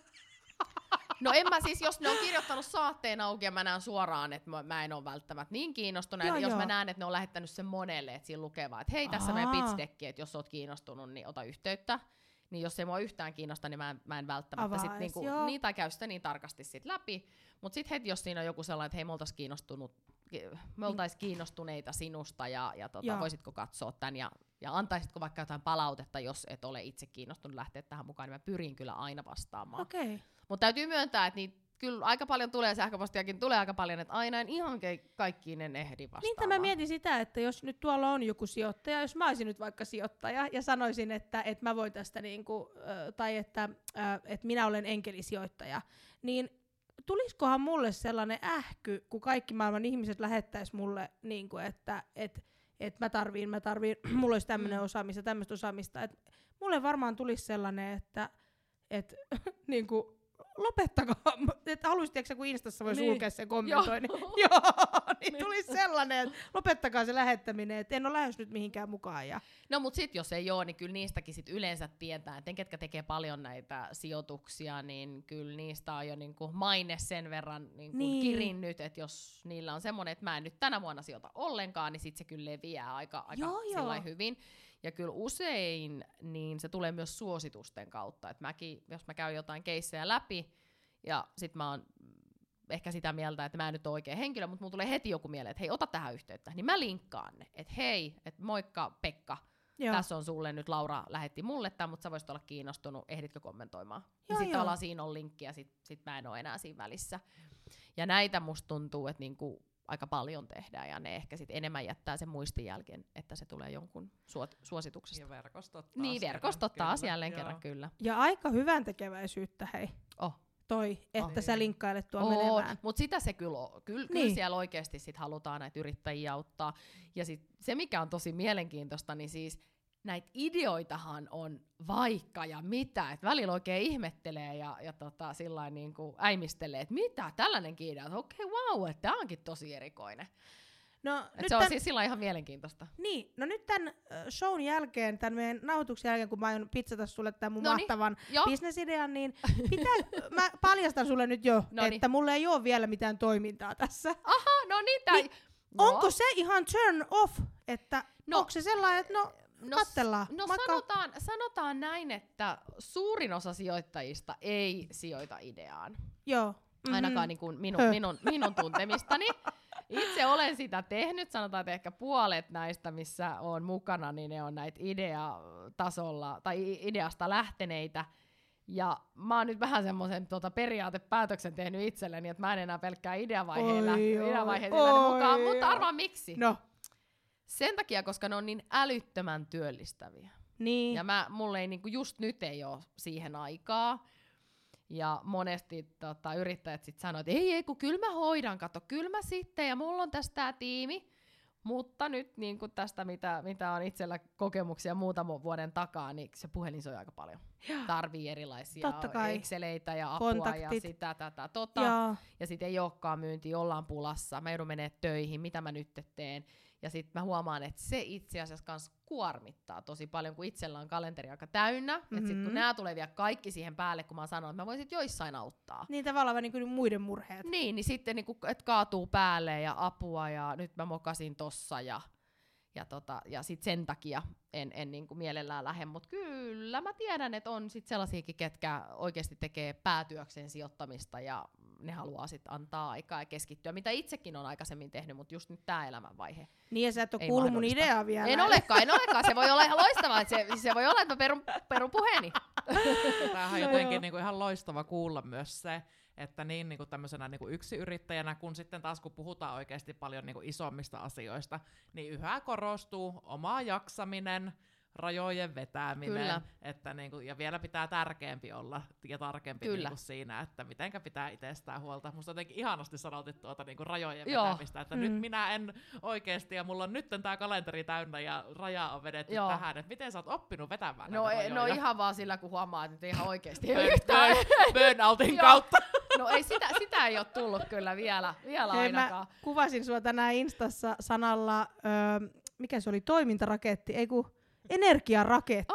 No en mä siis, jos ne on kirjoittanut saatteen auki ja mä näen suoraan, että mä en ole välttämättä niin kiinnostunut. Joo, jos joo. Mä näen, että ne on lähettänyt sen monelle, että siinä lukee vaan, että hei tässä meidän pitch-dekki, että jos oot kiinnostunut, niin ota yhteyttä. Niin jos ei mua yhtään kiinnosta, niin mä en välttämättä sit niinku, niitä käy sitä niin tarkasti sit läpi. Mut sit heti jos siinä on joku sellainen, että hei me oltais kiinnostuneita sinusta ja voisitko katsoa tän ja antaisitko vaikka jotain palautetta, jos et ole itse kiinnostunut lähteä tähän mukaan, niin mä pyrin kyllä aina vastaamaan. Okay. Mut täytyy myöntää, että niitä kyllä aika paljon tulee, sähköpostiakin tulee aika paljon, että aina en ihan kaikkiin en ehdi vastaamaan. Niin mä mietin sitä, että jos nyt tuolla on joku sijoittaja, jos mä olisin nyt vaikka sijoittaja ja sanoisin, että mä voin tästä niinku, tai että minä olen enkelisijoittaja, niin tuliskohan mulle sellainen ähky, kun kaikki maailman ihmiset lähettäis mulle, niinku, että mä tarviin, mulla olisi tämmöinen osaamista, tämmöistä osaamista, että mulle varmaan tulisi sellainen, että niinku, lopettakaa, että haluaisitko kun Instassa voi sulkea sen kommentoinnin. Joo, niin tulisi sellainen, että lopettakaa se lähettäminen, että en ole lähes nyt mihinkään mukaan. Ja. No mut sit jos ei oo, niin kyllä niistäkin sit yleensä tietää, että ketkä tekee paljon näitä sijoituksia, niin kyllä niistä on jo niinku maine sen verran niinku kirinnyt, että jos niillä on semmoinen, että mä en nyt tänä vuonna sijoita ollenkaan, niin sit se kyllä leviää aika hyvin. Ja kyllä usein niin se tulee myös suositusten kautta, että jos mä käyn jotain keissejä läpi ja sit mä oon ehkä sitä mieltä, että mä en nyt ole oikea henkilö, mutta mulla tulee heti joku mieleen, että hei ota tähän yhteyttä, niin mä linkkaan ne, että hei, että moikka Pekka, tässä on sulle nyt Laura lähetti mulle tämän, mutta sä voisit olla kiinnostunut, ehditkö kommentoimaan? Ja sitten tavallaan siinä on linkki ja sit mä en ole enää siinä välissä. Ja näitä musta tuntuu, että niinku aika paljon tehdään ja ne ehkä sit enemmän jättää sen muistin jälkeen, että se tulee jonkun suosituksesta. Ja verkostottaa jälleen kerran kyllä. Ja aika hyvän tekeväisyyttä hei. Että sä linkkailet tuon menemään. Mutta sitä se kyllä on. Kyllä siellä oikeasti sit halutaan näitä yrittäjiä auttaa. Ja sit se mikä on tosi mielenkiintoista, niin siis näitä ideoitahan on vaikka ja mitä, että välillä oikein ihmettelee ja sillain niinku äimistelee, että mitä, tällainenkin idea, että okei, vau, että tämä onkin tosi erikoinen. No, nyt se on siis sillä ihan mielenkiintoista. Niin, no nyt tämän shown jälkeen, tämän meidän nauhoituksen jälkeen, kun mä aion pitsata sulle tämän mun mahtavan bisnesidean, niin mä paljastan sulle nyt jo, että mulla ei ole vielä mitään toimintaa tässä. Aha, no niin. Onko se ihan turn off, että onko se sellainen, että No sanotaan näin, että suurin osa sijoittajista ei sijoita ideaan. Joo. Ainakaan niin kuin minun tuntemistani. Itse olen sitä tehnyt, sanotaan, että ehkä puolet näistä, missä olen mukana, niin ne on näitä ideatasolla tai ideasta lähteneitä. Ja mä oon nyt vähän semmoisen periaatepäätöksen tehnyt itselleni, että mä en enää pelkkää ideavaiheella mukaan, mutta arvaa miksi. No. Sen takia, koska ne on niin älyttömän työllistäviä. Niin. Ja mulla ei niinku just nyt ei ole siihen aikaa. Ja monesti yrittäjät sit sanoo, että ei kun kyllä mä hoidan, kato, kyllä mä sitten ja mulla on tästä tiimi. Mutta nyt niinku tästä, mitä on itsellä kokemuksia muutaman vuoden takaa, niin se puhelin soi aika paljon. Tarvii erilaisia exceleitä ja apua kontaktit. Ja sitä, tätä. Ja sitten ei olekaan myyntiä, ollaan pulassa, mä joudun menemään töihin, mitä mä nyt teen. Ja sitten mä huomaan, että se itse asiassa kans kuormittaa tosi paljon, kun itsellä on kalenteri aika täynnä. Mm-hmm. Että sitten kun nämä tulee vielä kaikki siihen päälle, kun mä sanon, että mä voin sitten joissain auttaa. Niin tavallaan niin muiden murheet. Niin sitten niin että kaatuu päälle ja apua ja nyt mä mokasin tossa ja sitten sen takia en niin kuin mielellään lähde. Mutta kyllä mä tiedän, että on sitten sellaisiakin, ketkä oikeasti tekee päätyökseen sijoittamista ja ne haluaa sitten antaa aikaa ja keskittyä, mitä itsekin on aikaisemmin tehnyt, mutta just nyt tämä elämänvaihe. Niin ja sä et ole kuullut mun ideaa vielä. En olekaan. Se voi olla ihan loistavaa, että se voi olla, että mä perun puheeni. Tämähän on jotenkin niin kuin ihan loistava kuulla myös se, että niin niinku tämmöisenä niinku yksiyrittäjänä, kun sitten taas kun puhutaan oikeasti paljon niinku isommista asioista, niin yhä korostuu oma jaksaminen, rajojen vetäminen. Kyllä. Että niinku, ja vielä pitää tärkeämpi olla ja tarkempi niinku siinä, että mitenkä pitää itsestään huolta. Musta jotenkin ihanasti sanotit tuota niinku rajojen vetämistä, että nyt minä en oikeesti ja mulla on nyt tää kalenteri täynnä ja raja on vedetty tähän. Et miten sä oot oppinut vetämään näitä rajoja? No ihan vaan sillä, kun huomaa, että ihan oikeesti ei yhtään. Burnoutin kautta. No ei, sitä ei ole tullut kyllä vielä ainakaan. Mä kuvasin sua tänään Instassa sanalla, mikä se oli, toimintaraketti, ei kun energiaraketti.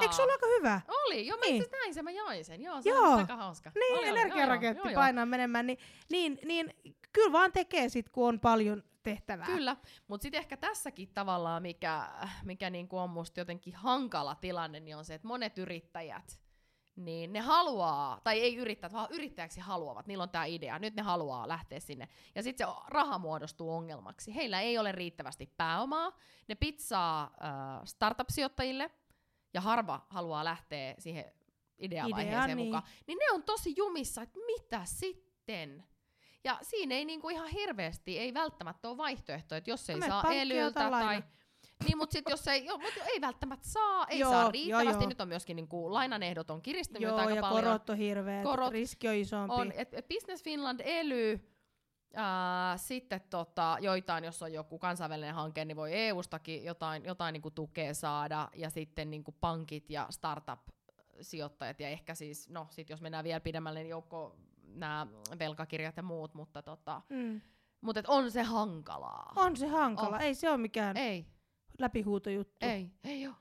Eikö se ollut aika hyvä? Oli, joo, niin. Siis näin sen mä jain sen, joo, se on aika hauska. Niin, oli, energiaraketti joo, painaa menemään, niin kyllä vaan tekee sit, kun on paljon tehtävää. Kyllä, mutta sitten ehkä tässäkin tavallaan, mikä niinku on musta jotenkin hankala tilanne, niin on se, että monet yrittäjät, niin ne haluaa, tai ei yrittäjät, vaan yrittäjäksi haluavat, niillä on tää idea, nyt ne haluaa lähteä sinne. Ja sitten se raha muodostuu ongelmaksi. Heillä ei ole riittävästi pääomaa, ne pitsaa startup-sijoittajille, ja harva haluaa lähteä siihen ideavaiheeseen mukaan. Niin ne on tosi jumissa, että mitä sitten? Ja siinä ei niinku ihan hirveästi, ei välttämättä ole vaihtoehto, että jos ei saa ELYltä tai... Niin, mutta sitten jos ei välttämättä saa, saa riittävästi. Joo. Nyt on myöskin niinku lainanehdot on kiristynyt aika paljon. Joo, ja korot on hirveät, riski on isompi. On, Business Finland, ELY, sitten joitain, jos on joku kansainvälinen hanke, niin voi EU-stakin jotain niinku tukea saada. Ja sitten niinku pankit ja startup-sijoittajat ja ehkä siis, no sitten jos mennään vielä pidemmälle, niin joukko nämä velkakirjat ja muut, mutta Mutta on se hankalaa. On se hankalaa, ei se ole mikään... Ei. Läpihuutojuttu. Ei oo.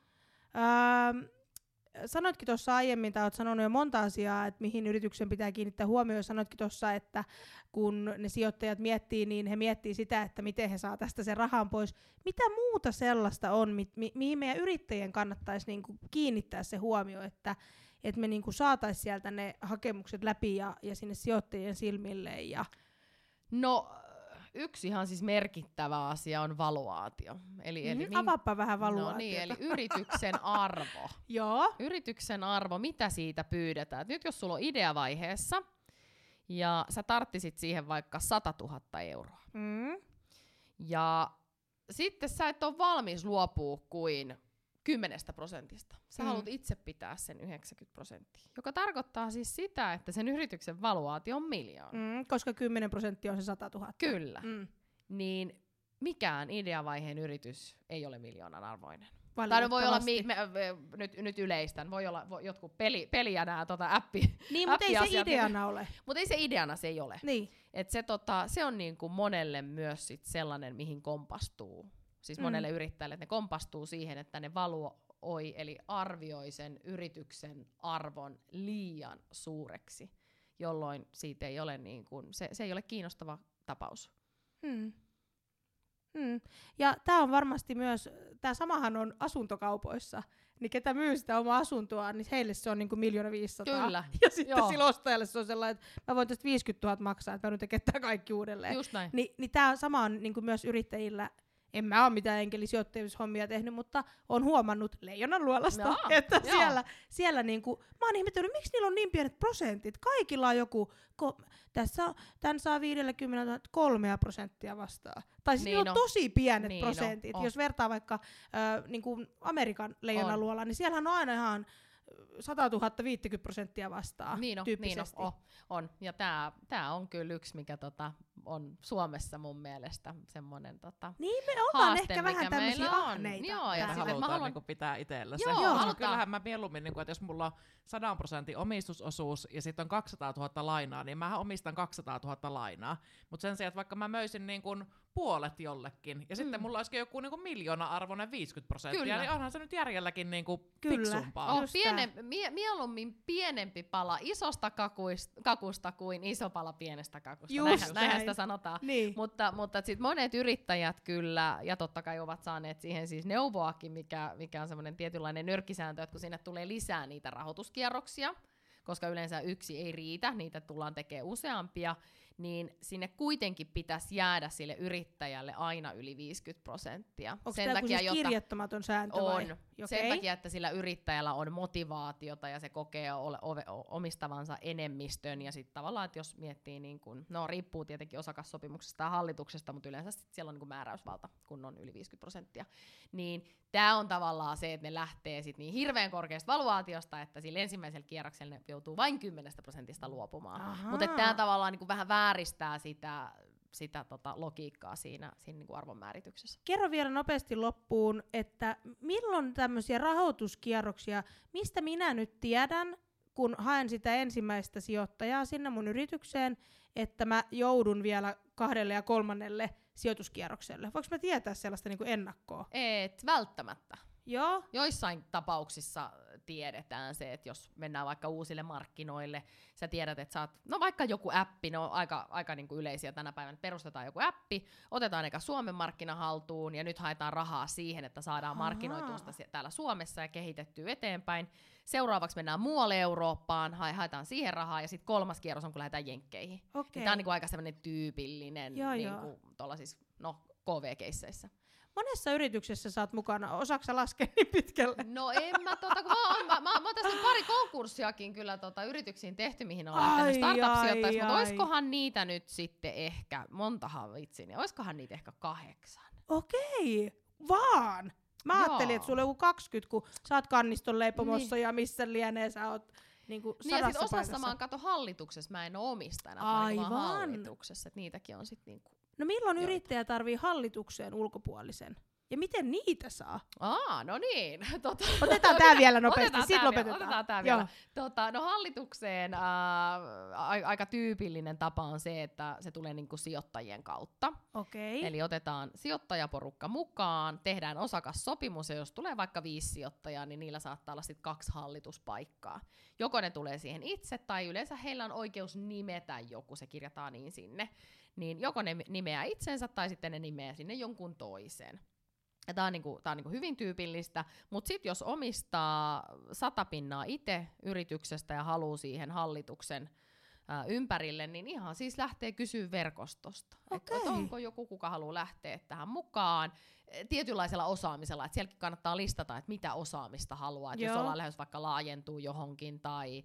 Sanoitkin tuossa aiemmin, tai oot sanonut jo monta asiaa, että mihin yrityksen pitää kiinnittää huomioon. Sanoitkin tuossa, että kun ne sijoittajat miettii, niin he miettii sitä, että miten he saa tästä sen rahan pois. Mitä muuta sellaista on, mihin meidän yrittäjien kannattaisi niinku kiinnittää se huomio, että me niinku saataisiin sieltä ne hakemukset läpi ja sinne sijoittajien silmille? No... Yksi ihan siis merkittävä asia on valuaatio. Eli avaappa vähän valuaatiota. No niin, eli yrityksen arvo. Joo. Yrityksen arvo, mitä siitä pyydetään? Et nyt jos sulla on ideavaiheessa ja sä tarttisit siihen vaikka 100 000 euroa. Ja sitten sä et ole valmis luopua kuin 10%. Sä haluat itse pitää sen 90%, joka tarkoittaa siis sitä, että sen yrityksen valuaatio on miljoona. Koska 10% on se 100 000. Kyllä. Niin mikään ideavaiheen yritys ei ole miljoonan arvoinen. Tai voi olla, nyt yleistän, voi olla jotkut peliä nää appi. Niin, mutta ei se ideana ole. Mutta ei se ideana se ei ole. Niin. Et se on niinku monelle myös sit sellainen, mihin kompastuu. Siis monelle yrittäjälle, että ne kompastuu siihen, että ne valuoi, eli arvioi sen yrityksen arvon liian suureksi, jolloin siitä ei ole niin kuin, se ei ole kiinnostava tapaus. Ja tämä on varmasti myös, tämä samahan on asuntokaupoissa, niin ketä myy sitä omaa asuntoa, niin heille se on niinku 1,5 miljoonaa. Kyllä. Ja sitten sillä ostajalle se on sellainen, että mä voin tästä 50 000 maksaa, että mä nyt tekee tämä kaikki uudelleen. Just näin. Niin tämä sama on niinku myös yrittäjillä. En mä ole mitään enkelisijoittajuushommia tehnyt, mutta on huomannut leijonan luolasta, että siellä niinku, mä oon ihmetellyt, miksi niillä on niin pienet prosentit. Kaikilla on joku, tän saa 53% vastaan. Tai siis niin on tosi pienet prosentit. Jos vertaa vaikka niinku Amerikan leijonan luolaan, niin siellähän on aina ihan 100 000 50% vastaan tyyppisesti. On. Ja tää on kyllä yksi, mikä on Suomessa mun mielestä semmoinen niin me ollaan haaste, ehkä vähän tämmöisiä ahneita. Joo, ja halutaan niinku pitää itsellä se. Joo, kyllähän mä mieluummin, niinku, että jos mulla on 100% omistusosuus ja sitten on 200 000 lainaa, niin mä omistan 200 000 lainaa. Mutta sen sijaan, että vaikka mä möisin niinku puolet jollekin ja sitten mulla olisikin joku niinku 1,000,000 arvoinen 50%, niin onhan se nyt järjelläkin niinku fiksumpaa. Mieluummin pienempi pala isosta kakusta kuin iso pala pienestä kakusta. Näinhän sitä sanotaan. Niin. Mutta sit monet yrittäjät kyllä, ja totta kai ovat saaneet siihen siis neuvoakin, mikä on semmoinen tietynlainen nyrkkisääntö, että kun sinne tulee lisää niitä rahoituskierroksia, koska yleensä yksi ei riitä, niitä tullaan tekemään useampia, niin sinne kuitenkin pitäisi jäädä sille yrittäjälle aina yli 50%. Onko sen takia, siis kirjoittamaton sääntö vai? On. Okay. Sen takia, että sillä yrittäjällä on motivaatiota ja se kokee omistavansa enemmistön ja sitten tavallaan, että jos miettii, niin kun, no riippuu tietenkin osakassopimuksesta ja hallituksesta, mutta yleensä sit siellä on niin kun määräysvalta, kun on yli 50%. Niin tämä on tavallaan se, että ne lähtee sit niin hirveän korkeasta valuaatiosta, että sillä ensimmäisellä kierroksella ne joutuu vain 10% luopumaan. Mutta tämä tavallaan niin kun vähän vääristää sitä logiikkaa siinä niin arvonmäärityksessä. Kerro vielä nopeasti loppuun, että milloin tämmöisiä rahoituskierroksia, mistä minä nyt tiedän, kun haen sitä ensimmäistä sijoittajaa sinne mun yritykseen, että mä joudun vielä 2. ja 3. sijoituskierrokselle. Voinko mä tietää sellaista niin kuin ennakkoa? Et välttämättä. Joo. Joissain tapauksissa tiedetään se, että jos mennään vaikka uusille markkinoille, sä tiedät, että saat, no vaikka joku appi, no aika niin kuin yleisiä tänä päivänä, että perustetaan joku appi, otetaan eikä Suomen markkina haltuun ja nyt haetaan rahaa siihen, että saadaan markkinoitusta täällä Suomessa ja kehitettyä eteenpäin. Seuraavaksi mennään muualle Eurooppaan, haetaan siihen rahaa ja sitten 3. kierros on, kun lähdetään jenkkeihin. Okay. Niin tämä on niin kuin aika sellainen tyypillinen niin kuin tuollaisissa KV-keisseissä. Monessa yrityksessä sä oot mukana, osaatko sä laskea niin pitkälle? No en mä, kun mä oon tässä pari konkurssiakin kyllä yrityksiin tehty, mihin on lähtenyt startup-sijoittajaksi, mutta oiskohan niitä nyt sitten ehkä, montahan vitsi, niin oiskohan niitä ehkä 8. Okei, vaan! Mä ajattelin, että sulla on joku 20, kun sä oot kanniston leipomossa niin. Ja missä lienee sä oot. Niin ja sitten osassa mä oon hallituksessa, mä en oo omistajana, vaan hallituksessa, että niitäkin on sitten niinku. No milloin yrittäjä tarvii hallitukseen ulkopuolisen? Ja miten niitä saa? No niin. Otetaan tää vielä nopeasti, sitten lopetetaan. Otetaan tää vielä. No hallitukseen aika tyypillinen tapa on se, että se tulee niinku sijoittajien kautta. Okay. Eli otetaan sijoittajaporukka mukaan, tehdään osakassopimus, ja jos tulee vaikka 5 sijoittajaa, niin niillä saattaa olla sitten 2 hallituspaikkaa. Joko ne tulee siihen itse, tai yleensä heillä on oikeus nimetä joku, se kirjataan niin sinne. Niin joko ne nimeää itsensä, tai sitten ne nimeää sinne jonkun toisen. Tämä on, niinku hyvin tyypillistä, mutta sitten jos omistaa 100% itse yrityksestä ja haluaa siihen hallituksen ympärille, niin ihan siis lähtee kysyä verkostosta. Okay. Että onko joku, kuka haluaa lähteä tähän mukaan tietynlaisella osaamisella. Et sielläkin kannattaa listata, että mitä osaamista haluaa. Jos ollaan lähes vaikka laajentuu johonkin tai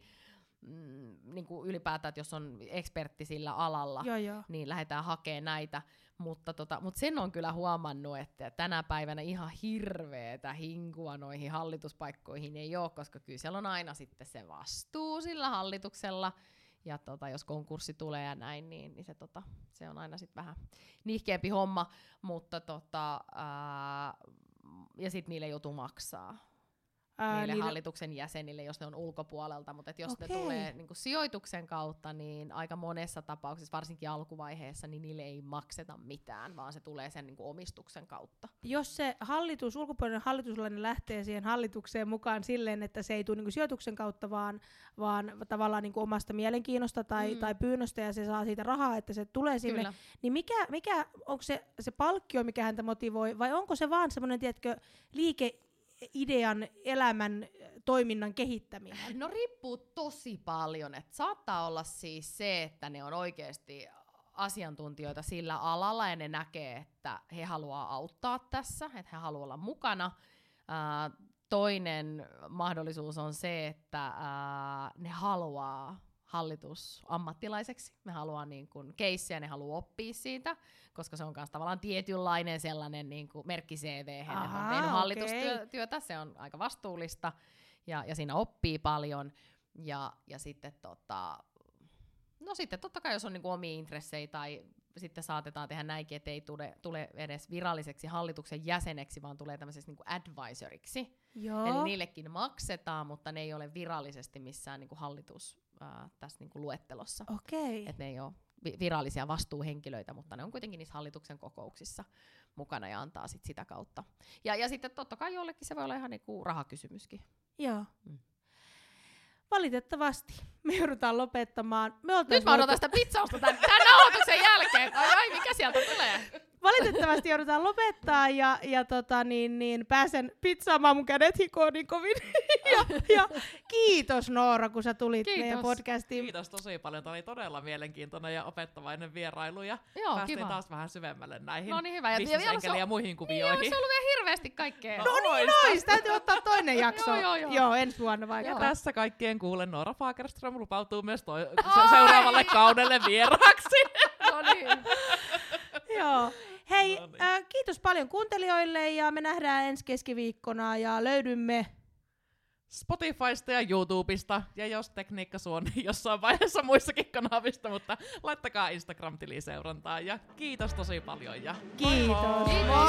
niin kuin ylipäätään, että jos on ekspertti sillä alalla, niin lähdetään hakemaan näitä. Mutta sen on kyllä huomannut, että tänä päivänä ihan hirveetä hinkua noihin hallituspaikkoihin ei ole, koska kyllä siellä on aina sitten se vastuu sillä hallituksella. Ja jos konkurssi tulee ja näin, niin se on aina sitten vähän nihkeämpi homma. Mutta ja sitten niille joutuu maksaa. Niille hallituksen jäsenille, jos ne on ulkopuolelta, mutta jos ne tulee niinku sijoituksen kautta, niin aika monessa tapauksessa, varsinkin alkuvaiheessa, niin niille ei makseta mitään, vaan se tulee sen niinku omistuksen kautta. Jos se hallitus, ulkopuolinen hallituslainen lähtee siihen hallitukseen mukaan silleen, että se ei tule niinku sijoituksen kautta, vaan tavallaan niinku omasta mielenkiinnosta tai pyynnöstä, ja se saa siitä rahaa, että se tulee sinne, niin mikä onko se palkkio, mikä häntä motivoi, vai onko se vaan semmoinen, tiedätkö, idean, elämän, toiminnan kehittäminen? No riippuu tosi paljon. Et saattaa olla siis se, että ne on oikeasti asiantuntijoita sillä alalla ja ne näkee, että he haluaa auttaa tässä, että he haluaa olla mukana. Toinen mahdollisuus on se, että ne haluaa hallitusammattilaiseksi. Me haluaa niin kuin keissejä, ne haluaa oppia siitä, koska se on myös tavallaan tietynlainen sellainen niin kuin merkki CV. Ne on tehnyt hallitustyötä, se on aika vastuullista ja siinä oppii paljon. Ja sitten, sitten totta kai, jos on niin kuin omia intressejä tai sitten saatetaan tehdä näinkin, että ei tule edes viralliseksi hallituksen jäseneksi, vaan tulee tämmöiseksi niin kuin advisoriksi. Joo. Eli niillekin maksetaan, mutta ne ei ole virallisesti missään niin kuin hallitus tässä niin kuin luettelossa. Okay. Et ne ei ole virallisia vastuuhenkilöitä, mutta ne on kuitenkin niissä hallituksen kokouksissa mukana ja antaa sit sitä kautta. Ja sitten totta kai jollekin se voi olla ihan niin kuin rahakysymyskin. Joo. Mm. Valitettavasti me joudutaan lopettamaan. Nyt mä odotan sitä pizzausta tämän aloituksen jälkeen. Ai mikä sieltä tulee? valitettavasti joudutaan lopettaa ja pääsen pitsaamaan mun kädet hikoon niin kovin. Ja kiitos Noora, kun sä tulit meidän podcastiin. Kiitos tosi paljon. Tämä oli todella mielenkiintoinen ja opettavainen vierailu ja päästiin taas vähän syvemmälle näihin bisnesenkeliin ja muihin kuvioihin. Niin, se on ollut vielä hirveästi kaikkea. No niin, täytyy ottaa toinen jakso. Joo, ensi vuonna vaikka. Tässä kaikkien kuulen Noora Fagerström lupautuu myös seuraavalle kaudelle vieraksi. No niin. Joo. Hei, kiitos paljon kuuntelijoille ja me nähdään ensi keskiviikkona ja löydymme Spotifysta ja YouTubesta ja jos tekniikka suo, niin jossain vaiheessa muissakin kanavista, mutta laittakaa Instagram-tili seurantaa ja kiitos tosi paljon ja kiitos.